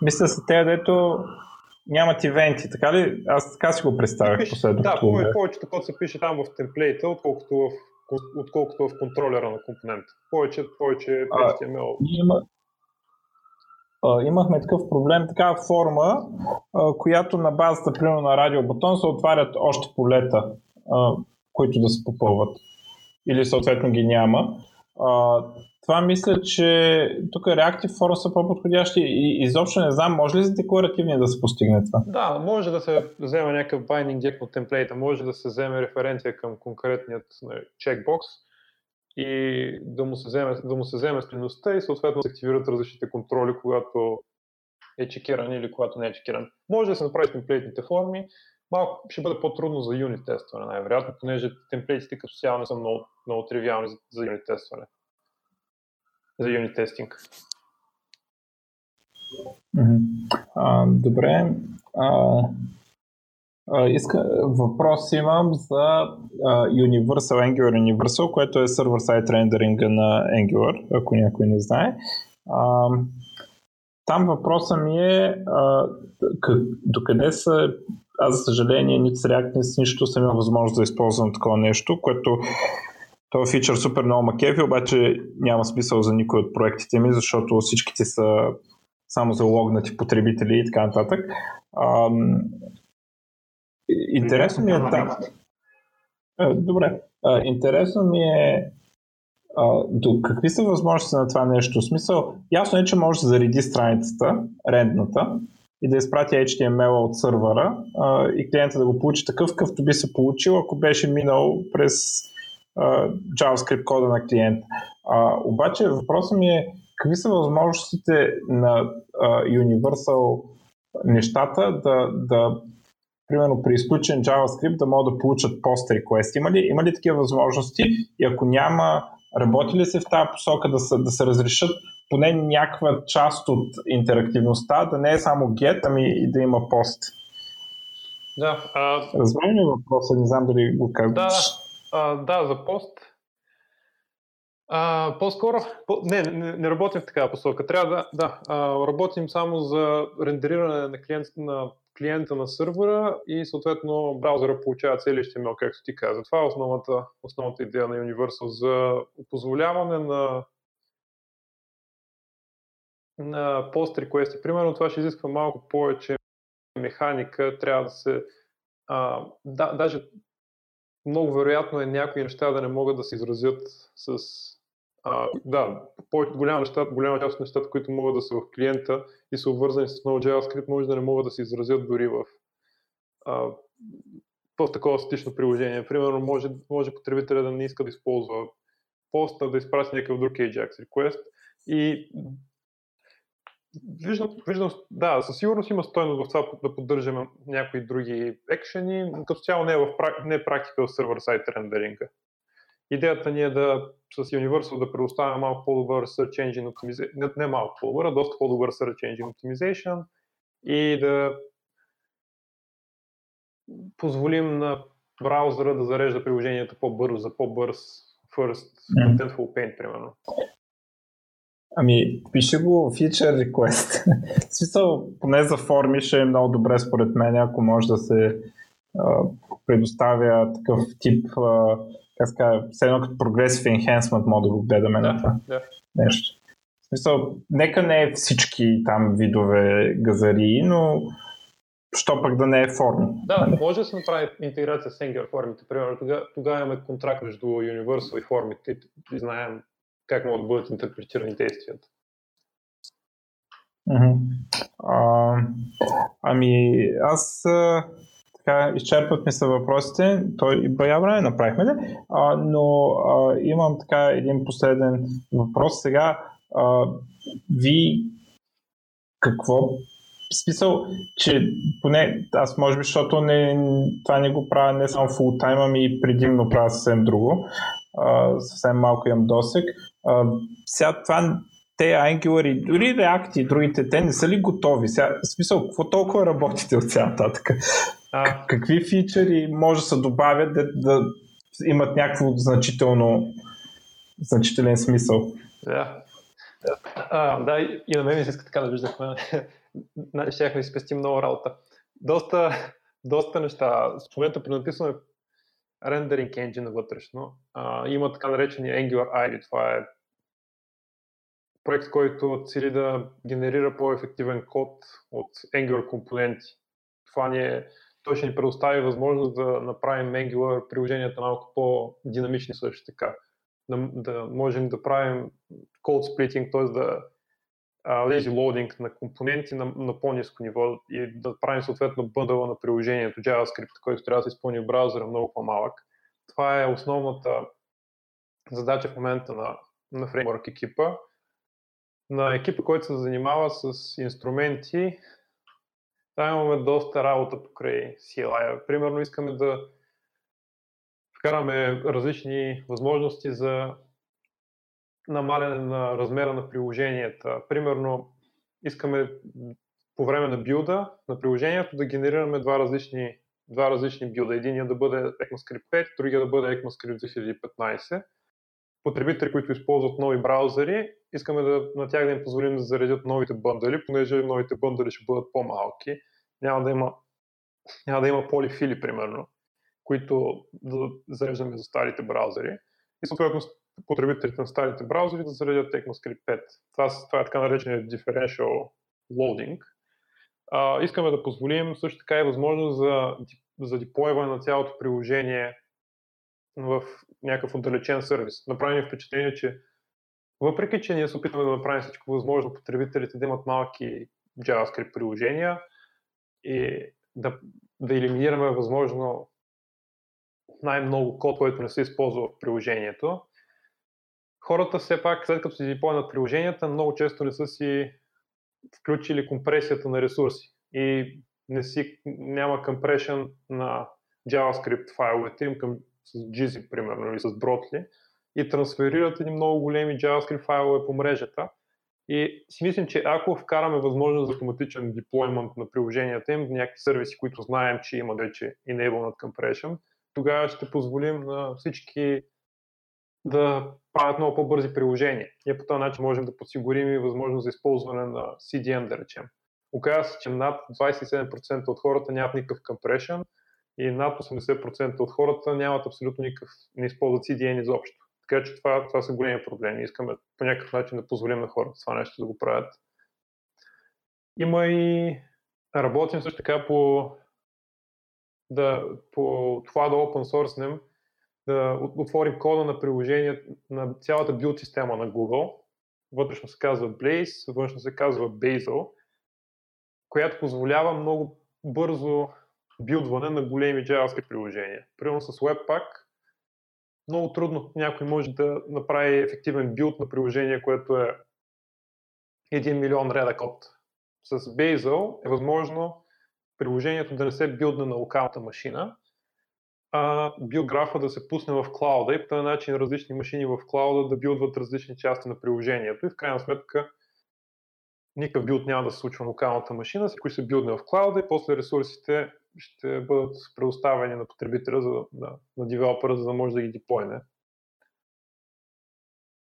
мисля, са те, дето нямат ивенти, така ли? Аз така си го представях пише, последното. Да, повече, повечето код се пише там в темплейта, отколкото в, отколкото в контролера на компонента. Повече, повече ейч ти ем ел. Има, а, имахме такъв проблем, такава форма, а, която на базата, примерно на радиобутон, се отварят още полета, а, които да се попълват. Или съответно ги няма. А, това мисля, че тук Reactive Forms са по-подходящи и изобщо не знам, може ли за декларативни да се постигне това? Да, може да се вземе някакъв binding gap от темплейта, може да се вземе референция към конкретният чекбокс и да му се вземе, да му се вземе стойността и съответно се активират различните контроли, когато е чекиран или когато не е чекиран. Може да се направи с темплейтните форми, малко ще бъде по-трудно за юнит тестване най-вероятно, понеже темплейтите като цяло не са много, много тривиални за юнит тестване. За юнит тестинг. А, добре. А, а, иска, въпрос имам за а, Universal Angular Universal, което е server-side рендеринга на Angular, ако някой не знае. А, там въпросът ми е а, къ, докъде са. Аз, за съжаление, нито с React, нито с нищо съм имал възможност да използвам такова нещо, което този фичър супер много макеви, обаче няма смисъл за никой от проектите ми, защото всичките са само залогнати потребители и така нататък. Ам... Интересно ми е там. Добре. А, интересно ми е а, до какви са възможности на това нещо? В смисъл, ясно е, че може да зареди страницата, рендната, и да изпрати ейч ти ем ел от сървъра а, и клиента да го получи такъв, какъвто би се получил, ако беше минал през а, JavaScript кода на клиента. А, обаче въпросът ми е какви са възможностите на а, Universal нещата да, да примерно при изключен JavaScript да могат да получат post request. Има ли, има ли такива възможности и ако няма, работи ли се в тази посока да се, да се разрешат поне някаква част от интерактивността, да не е само get, ами и да има пост. Да. Разбирам ли въпроса? Не знам дали го казваш. Да, а, да, за пост. А, по-скоро, по- не, не, не работим в такава посока. Трябва да, да а, работим само за рендериране на, клиент, на клиента на сървъра и съответно браузъра получава цели ейч ти ем ел, както ти каза. Това е основната, основната идея на Universal за позволяване на на пост-реквести. Примерно това ще изисква малко повече механика, трябва да се... А, да, даже много вероятно е някои неща да не могат да се изразят с... А, да, голяма, неща, голяма част от нещата, които могат да са в клиента и са обвързани с много JavaScript, може да не могат да се изразят дори в, а, в такова статично приложение. Примерно може, може потребителя да не иска да използва поста, да изпрати някакъв друг Ajax request, И виждам, виждам, да, със сигурност има стойност в това да поддържаме някои други екшени, като цяло не е, в, не е практика в сервер-сайт рендеринга. Идеята ни е да с Universal да предоставя малко по-добър Search Engine Optimization, не, не малко по-добър, а доста по-добър Search Engine Optimization и да позволим на браузъра да зарежда приложението по-бързо за по-бърз first contentful paint, примерно. Ами, пиши го feature request. В смисъл, поне за форми ще е много добре според мен, ако може да се а, предоставя такъв тип а, как ска, все едно като Progressive Enhancement мога да го гледаме да, на това да. Нещо. В смисъл, нека не е всички там видове газарии, но що пък да не е форми. Да, нали? Може да се направи интеграция с Angular формите, примерно. Тогава тога имаме контракт между Universal и формите и знаем как могат да бъдат интерпретирани действията. Uh-huh. А, ами аз така, изчерпват ми се въпросите. Той и бая време направихме, не? А, но а, имам така един последен въпрос сега. А, ви какво смисъл, че поне аз може би, защото не, това не го правя не само фул тайм, ами предимно правя съвсем друго. Uh, съвсем малко имам досек. Uh, сега това, те Angular и дори React и другите, те не са ли готови? Сега, в смисъл, какво толкова работите от сега нататък? Uh. Какви фичъри може да се добавят да, да имат някакво значително значителен смисъл? Yeah. Yeah. Uh, да, и на мен ми се иска така да виждахме. Щяхме да си спестим много работа. Доста, доста неща. В момента пренаписваме рендеринг енджина вътрешно. А, има така наречения AngularI. Това е проект, който цели да генерира по-ефективен код от Angular компоненти. Това ни е, той ще ни предостави възможност да направим Angular приложенията малко по-динамични също така. Да, да можем да правим code splitting, т.е. да lazy loading на компоненти на, на по-низко ниво и да правим съответно бъндъла на приложението JavaScript, който трябва да се изпълни в браузъра, много по-малък. Това е основната задача в момента на, на фреймворк екипа. На екипа, който се занимава с инструменти, там имаме доста работа покрай си ел ай. Примерно искаме да вкараме различни възможности за намаляне на размера на приложенията. Примерно, искаме по време на билда на приложението да генерираме два различни, два различни билда. Единият да бъде ECMAScript пет, другия да бъде ECMAScript две хиляди и петнадесета. Потребители, които използват нови браузъри, искаме да, на тях да им позволим да заредят новите бъндали, понеже новите бъндали ще бъдат по-малки. Няма да има, няма да има полифили, примерно, които да зареждаме за старите браузъри. И съответно потребителите на старите браузери да заредят ECMAScript пет. Това, това е така наречен differential loading. А, искаме да позволим също така и възможност за, за деплойване на цялото приложение в някакъв отдалечен сервис. Направим впечатление, че въпреки, че ние се опитваме да направим всичко възможно потребителите да имат малки JavaScript приложения и да, да елиминираме възможно най-много код, който не се използва в приложението, хората все пак, след като си диплойнат приложенията, много често не са си включили компресията на ресурси и не си, няма компрешън на JavaScript файловете им към с джи зип, примерно, или с Brotli и трансферират едни много големи JavaScript файлове по мрежата и си мислим, че ако вкараме възможност за автоматичен диплоймент на приложенията им, някакви сервиси, които знаем, че имат вече enablement compression, тогава ще позволим на всички да правят много по-бързи приложения. И по този начин можем да подсигурим и възможност за използване на си ди ен, да речем. Оказва се, че над двадесет и седем процента от хората нямат никакъв compression и над осемдесет процента от хората нямат абсолютно никакъв, не използват си ди ен изобщо. Така че това, това са големи проблеми. Искаме по някакъв начин да позволим на хората това нещо да го правят. Има и... Работим също така по, да, по това да open source-нем, да отворим кода на приложение на цялата билд система на Google. Вътрешно се казва Blaze, външно се казва Bazel, която позволява много бързо билдване на големи JavaScript приложения. Примерно с Webpack много трудно някой може да направи ефективен билд на приложение, което е един милион реда код. С Bazel е възможно приложението да не се билдне на локалната машина, а биографа да се пусне в клауда и по този начин различни машини в клауда да билдват различни части на приложението и в крайна сметка никакъв билд няма да се случва на локалната машина, всичко ще се билдне в клауда и после ресурсите ще бъдат предоставени на потребителя, за, на, на девелопера, за да може да ги диплойне.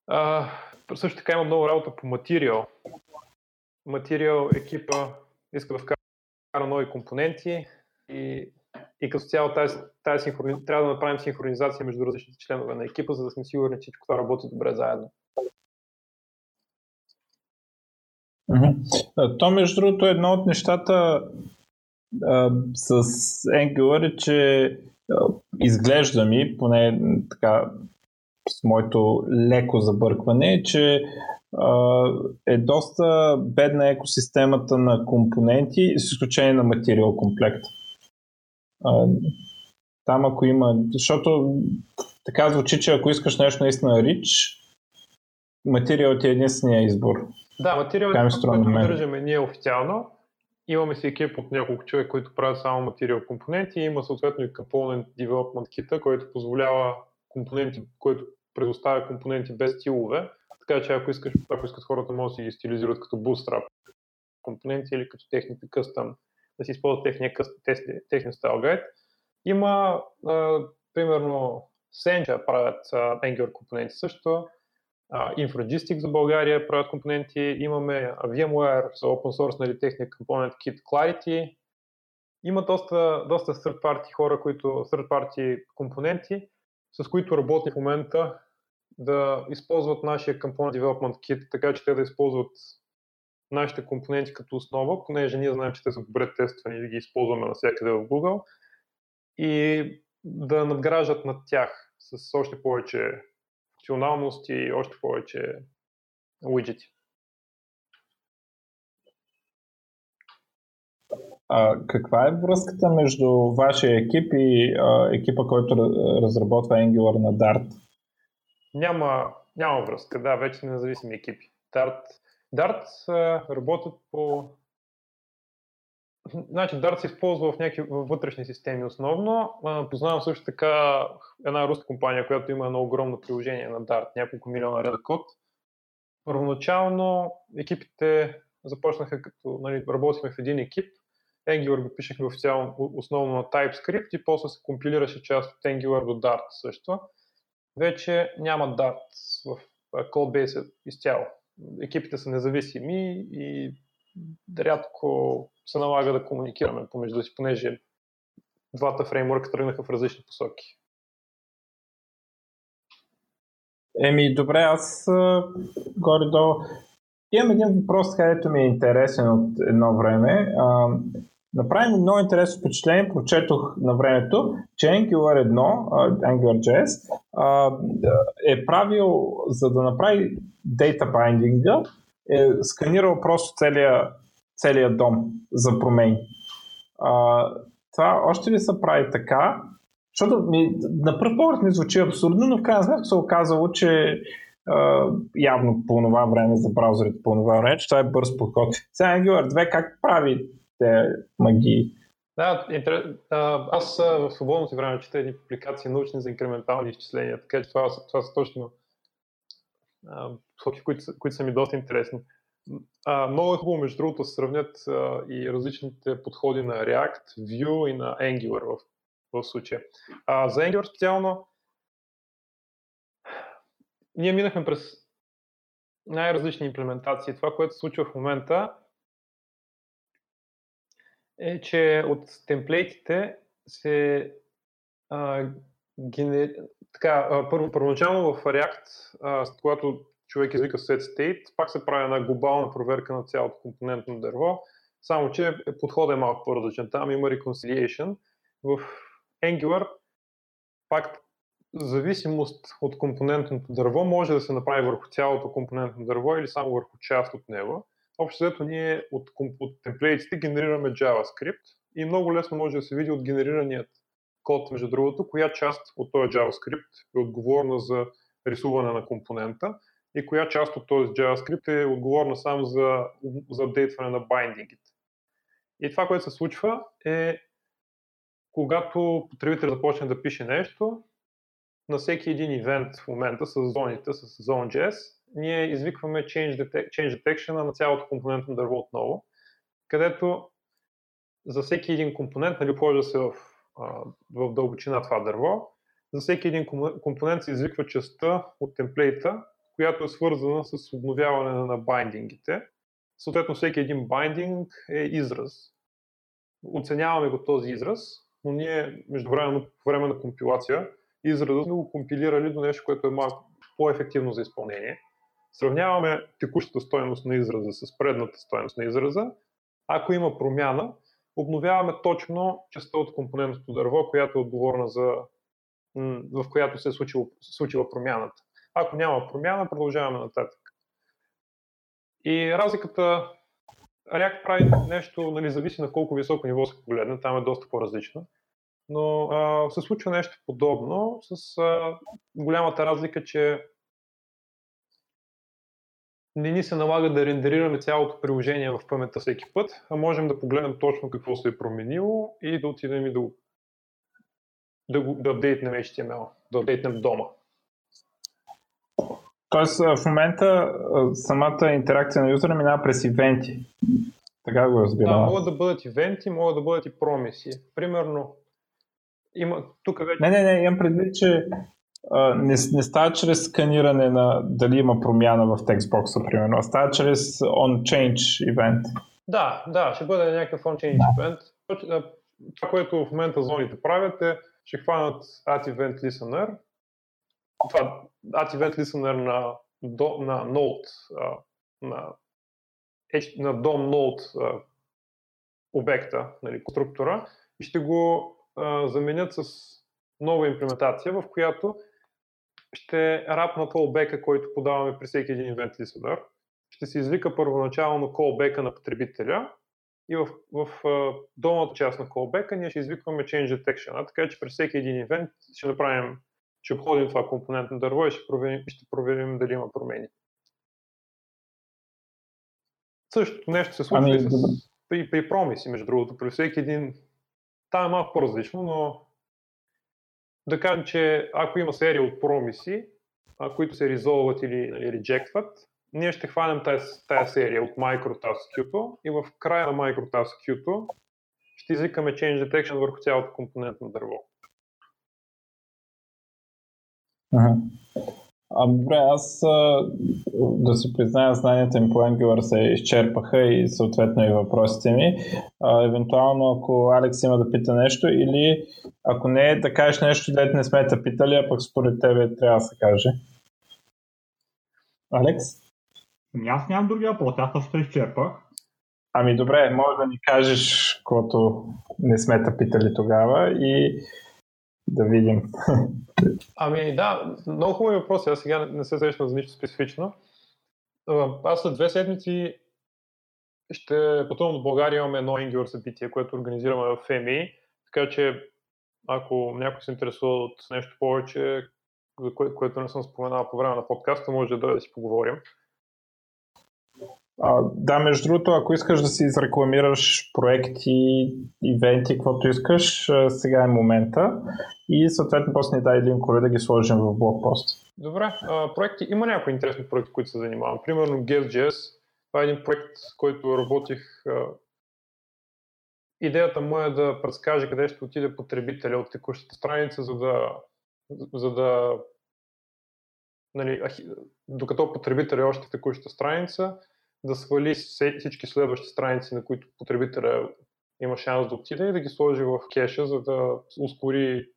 А, също така има много работа по Material. Material екипа иска да вкара нови компоненти и, и като цяло тази, тази синхрони... трябва да направим синхронизация между различните членове на екипа, за да сме сигурни, че всичко това работи добре заедно. То, между другото, едно от нещата а, с Angular е, че а, изглежда ми, поне така с моето леко забъркване, че а, е доста бедна екосистемата на компоненти, с изключение на Material Complect. А, там ако има... Защото така звучи, че ако искаш нещо наистина rich, Material ти е единствения избор. Да, материал, който поддържаме ние официално. Имаме си екип от няколко човек, които правят само материал компоненти и има съответно и component development kit, който позволява компоненти, който предоставя компоненти без стилове. Така че ако искаш, ако искат хората, може да си ги стилизират като bootstrap компоненти или като техните custom, да си използват техния техния style guide. Има а, примерно Senja правят а, Angular компоненти също. Infragistic за България правят компоненти, имаме VMware за Open Source, нали, техния компонент Kit Clarity. Има доста, доста third party хора, които third party компоненти, с които работим в момента да използват нашия компонент Development Kit, така че те да използват нашите компоненти като основа, понеже ние знаем, че те са добре тествани и да ги използваме навсякъде в Google и да надграждат над тях с още повече функционалност и още повече уиджети. А каква е връзката между вашия екип и а, екипа, който разработва Angular на Dart? Няма, няма връзка, да, вече независими екипи. Dart, Dart работят по... Значи Dart се използва в някакви вътрешни системи основно. Познавам също така една руска компания, която има едно огромно приложение на Dart, няколко милиона реда код. Първоначално екипите започнаха като, нали, работихме в един екип. Angular го пишехме официално основно на TypeScript и после се компилираше част от Angular до Dart също. Вече няма Dart в codebase изцяло. Екипите са независими и рядко се налага да комуникираме помежду си, понеже двата фреймворка тръгнаха в различни посоки. Еми, добре, аз горе-долу имам един въпрос, където ми е интересен от едно време. А, направи ми много интересно впечатление, прочетох на времето, че Angular едно, AngularJS, а, е правил, за да направи data binding-а, е сканирал просто целия, целия дом за промени. А, това още ли се прави така? Защото ми, на пръв поглед ми звучи абсурдно, но в крайна сметка се оказало, че а, явно по това време за браузерите, по това време, че това е бърз подход. Сега Angular две как прави те магии? Да, аз в свободното време чета едни публикации научни за инкрементални изчисления, така че това, това са точно Които, които, са, които са ми доста интересни. А, много е хубаво, между другото, се сравнят а, и различните подходи на React, Vue и на Angular в, в случая. А, за Angular специално ние минахме през най-различни имплементации. Това, което се случва в момента, е, че от темплейтите се а, генери... Така, първо, първоначално в React, а, когато човек извика set state, пак се прави една глобална проверка на цялото компонентно дърво, само че подходът е малко по-различен. Там има reconciliation. В Angular пак зависимост от компонентното дърво може да се направи върху цялото компонентно дърво или само върху част от него. Общо взето ние от, от темплейтите генерираме JavaScript и много лесно може да се види от генерираният код, между другото, коя част от този JavaScript е отговорна за рисуване на компонента. и коя част от този JavaScript е отговорна само за, за апдейтване на байдингите. И това, което се случва е, когато потребителят започне да пише нещо, на всеки един ивент в момента с зоните, с Zone.js, ние извикваме change detection на цялото компонентно дърво отново, където за всеки един компонент, нали, положа се в, в дълбочина това дърво, за всеки един компонент се извиква частта от темплейта, която е свързана с обновяване на байдингите. Съответно, всеки един байдинг е израз. Оценяваме го този израз, но ние междувременно по време на компилация изразът сме го компилирали до нещо, което е малко по-ефективно за изпълнение. Сравняваме текущата стойност на израза с предната стойност на израза. Ако има промяна, обновяваме точно частта от компонентното дърво, която е отговорна за, в която се е случила, случила промяната. Ако няма промяна, продължаваме нататък. И разликата, React прави нещо, нали, зависи на колко високо ниво се погледне, там е доста по-различно, но а, се случва нещо подобно с а, голямата разлика, че не ни се налага да рендерираме цялото приложение в паметта всеки път, а можем да погледнем точно какво се е променило и да отидем и да, да, го, да апдейтнем ейч ти ем ел, да апдейтнем дома. Тоест в момента самата интеракция на юзера минава през ивенти. Така го разбирам. Да, могат да бъдат ивенти, могат да бъдат и промиси. Примерно, има тук вече... Не, не, не, имам предвид, че а, не, не става чрез сканиране на дали има промяна в текстбокса, примерно, а става чрез on-change ивент. Да, да, ще бъде някакъв on-change ивент. Това, което в момента зоните правят е, ще хванат at-event listener. Това at-event listener на, на node, на, на дом node обекта, нали, структура, и ще го а, заменят с нова имплементация, в която ще рапнат callback-а, който подаваме при всеки един event listener. Ще се извика първоначално callback-а на потребителя и в, в а, долната част на callback-а ние ще извикваме change detection, така че при всеки един event ще направим ще обходим това компонентно дърво и ще проверим, ще проверим дали има промени. Същото нещо се случва ами... с, при, при промиси, между другото, при всеки един... Та е малко по-различно, но да кажем, че ако има серия от промиси, които се резолват или, или реджектват, ние ще хванем тази, тази серия от MicroTask Q-то и в края на MicroTask Q-то ще извикаме Change Detection върху цялото компонентно дърво. Ага. А, добре, аз да си призная, знанията ми по Angular се изчерпаха и съответно и въпросите ми. А, евентуално, ако Алекс има да пита нещо или ако не е, да кажеш нещо, дето не сме те питали, а пък според тебе трябва да се каже. Алекс? Аз нямам другия въпрос, аз също изчерпах. Ами добре, може да ни кажеш, което не сме те питали тогава и да видим. Ами да, много хубави въпроси. Аз сега не се срещам за нищо специфично. Аз след две седмици ще пътувам до България, имаме едно Angular събитие, което организираме в ФМИ. Така че, ако някой се интересува от нещо повече, за кое, което не съм споменал по време на подкаста, може да дойде да си поговорим. А, да, между другото, ако искаш да си изрекламираш проекти, ивенти, каквото искаш, сега е момента и съответно после ни дай линкове да ги сложим в блогпост. Добре, а, проекти, има някои интересни проекти, които се занимавам. Примерно Guess.js, това е един проект, който работих. Идеята му е да предскаже къде ще отиде потребителя от текущата страница, за да, за да нали, докато потребителя е още в текущата страница, да свали всички следващи страници, на които потребителя има шанс да отиде и да ги сложи в кеша, за да ускори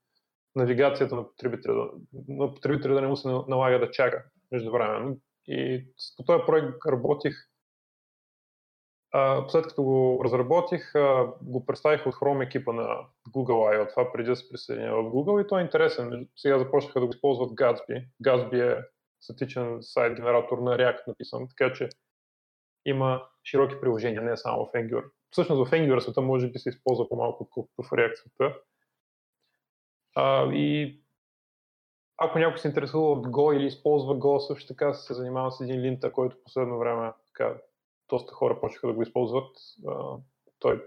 навигацията на потребителя, на потребителя да не му се налага да чака междувременно. И по този проект работих, а, след като го разработих, а, го представих от Chrome екипа на Google ай о, това преди да се присъединя в Google и той е интересен. Сега започнаха да го използват Gatsby. Gatsby е статичен сайт генератор на React написан, така че има широки приложения, не само в Angular. Всъщност в Angular света може би се използва по-малко, отколкото в React света. А, и Ако някой се интересува от Go или използва Go, също така се занимава с един линта, който последно време така, доста хора почнаха да го използват. А, той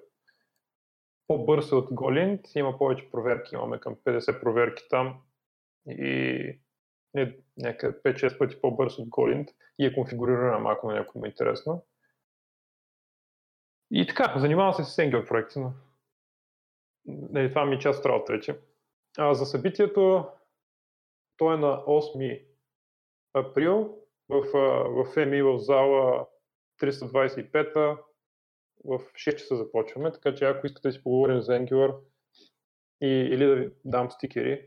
по-бърз от GoLint, има повече проверки, имаме към петдесет проверки там и не, някъде пет-шест пъти по-бърз от GoLint и е конфигурирана малко на някой му е интересно. И така, занимавам се с Angular проекти, но нали, това ми е част от работа вече. А, за събитието, то е на осми април в, в ЕМИ в зала триста двадесет и пета. В шест часа започваме, така че ако искате да си поговорим за Angular и, или да ви дам стикери,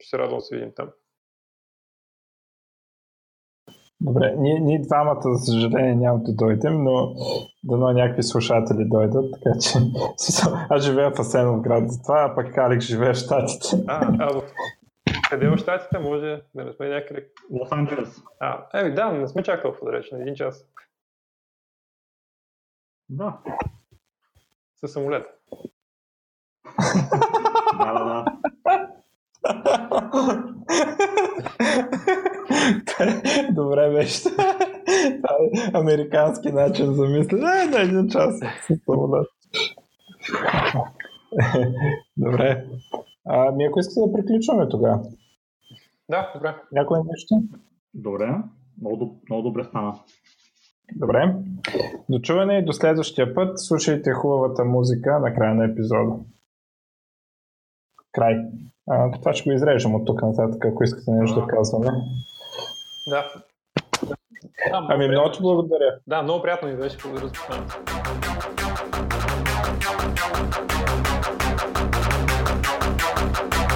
ще се радвам да се видим там. Добре, ние, ние двамата, за съжаление, няма да дойдем, но дано някакви слушатели дойдат, така че аз живея в Асеновград за това, а пък Алик живее в Щатите. А, а в... къде в Щатите може да не сме някъде? Лос-Анджелес. А, еми да, не сме чак толкова далеч, на един час. Да. Със самолет. Да, да, да. Добре беше. Американски начин за мислене. На един час със самолет. Добре. Ами ако искате да приключваме тогава. Да, добре. Някое нещо? Добре. Много, много добре стана. Добре. До чуване и до следващия път. Слушайте хубавата музика на края на епизода. Край. А, това ще го изрежем от тук нататък, ако искате нещо да казваме. Да. Да, ами много ти благодаря. Да, много приятно ми беше. Благодаря за поканата. We'll be right back.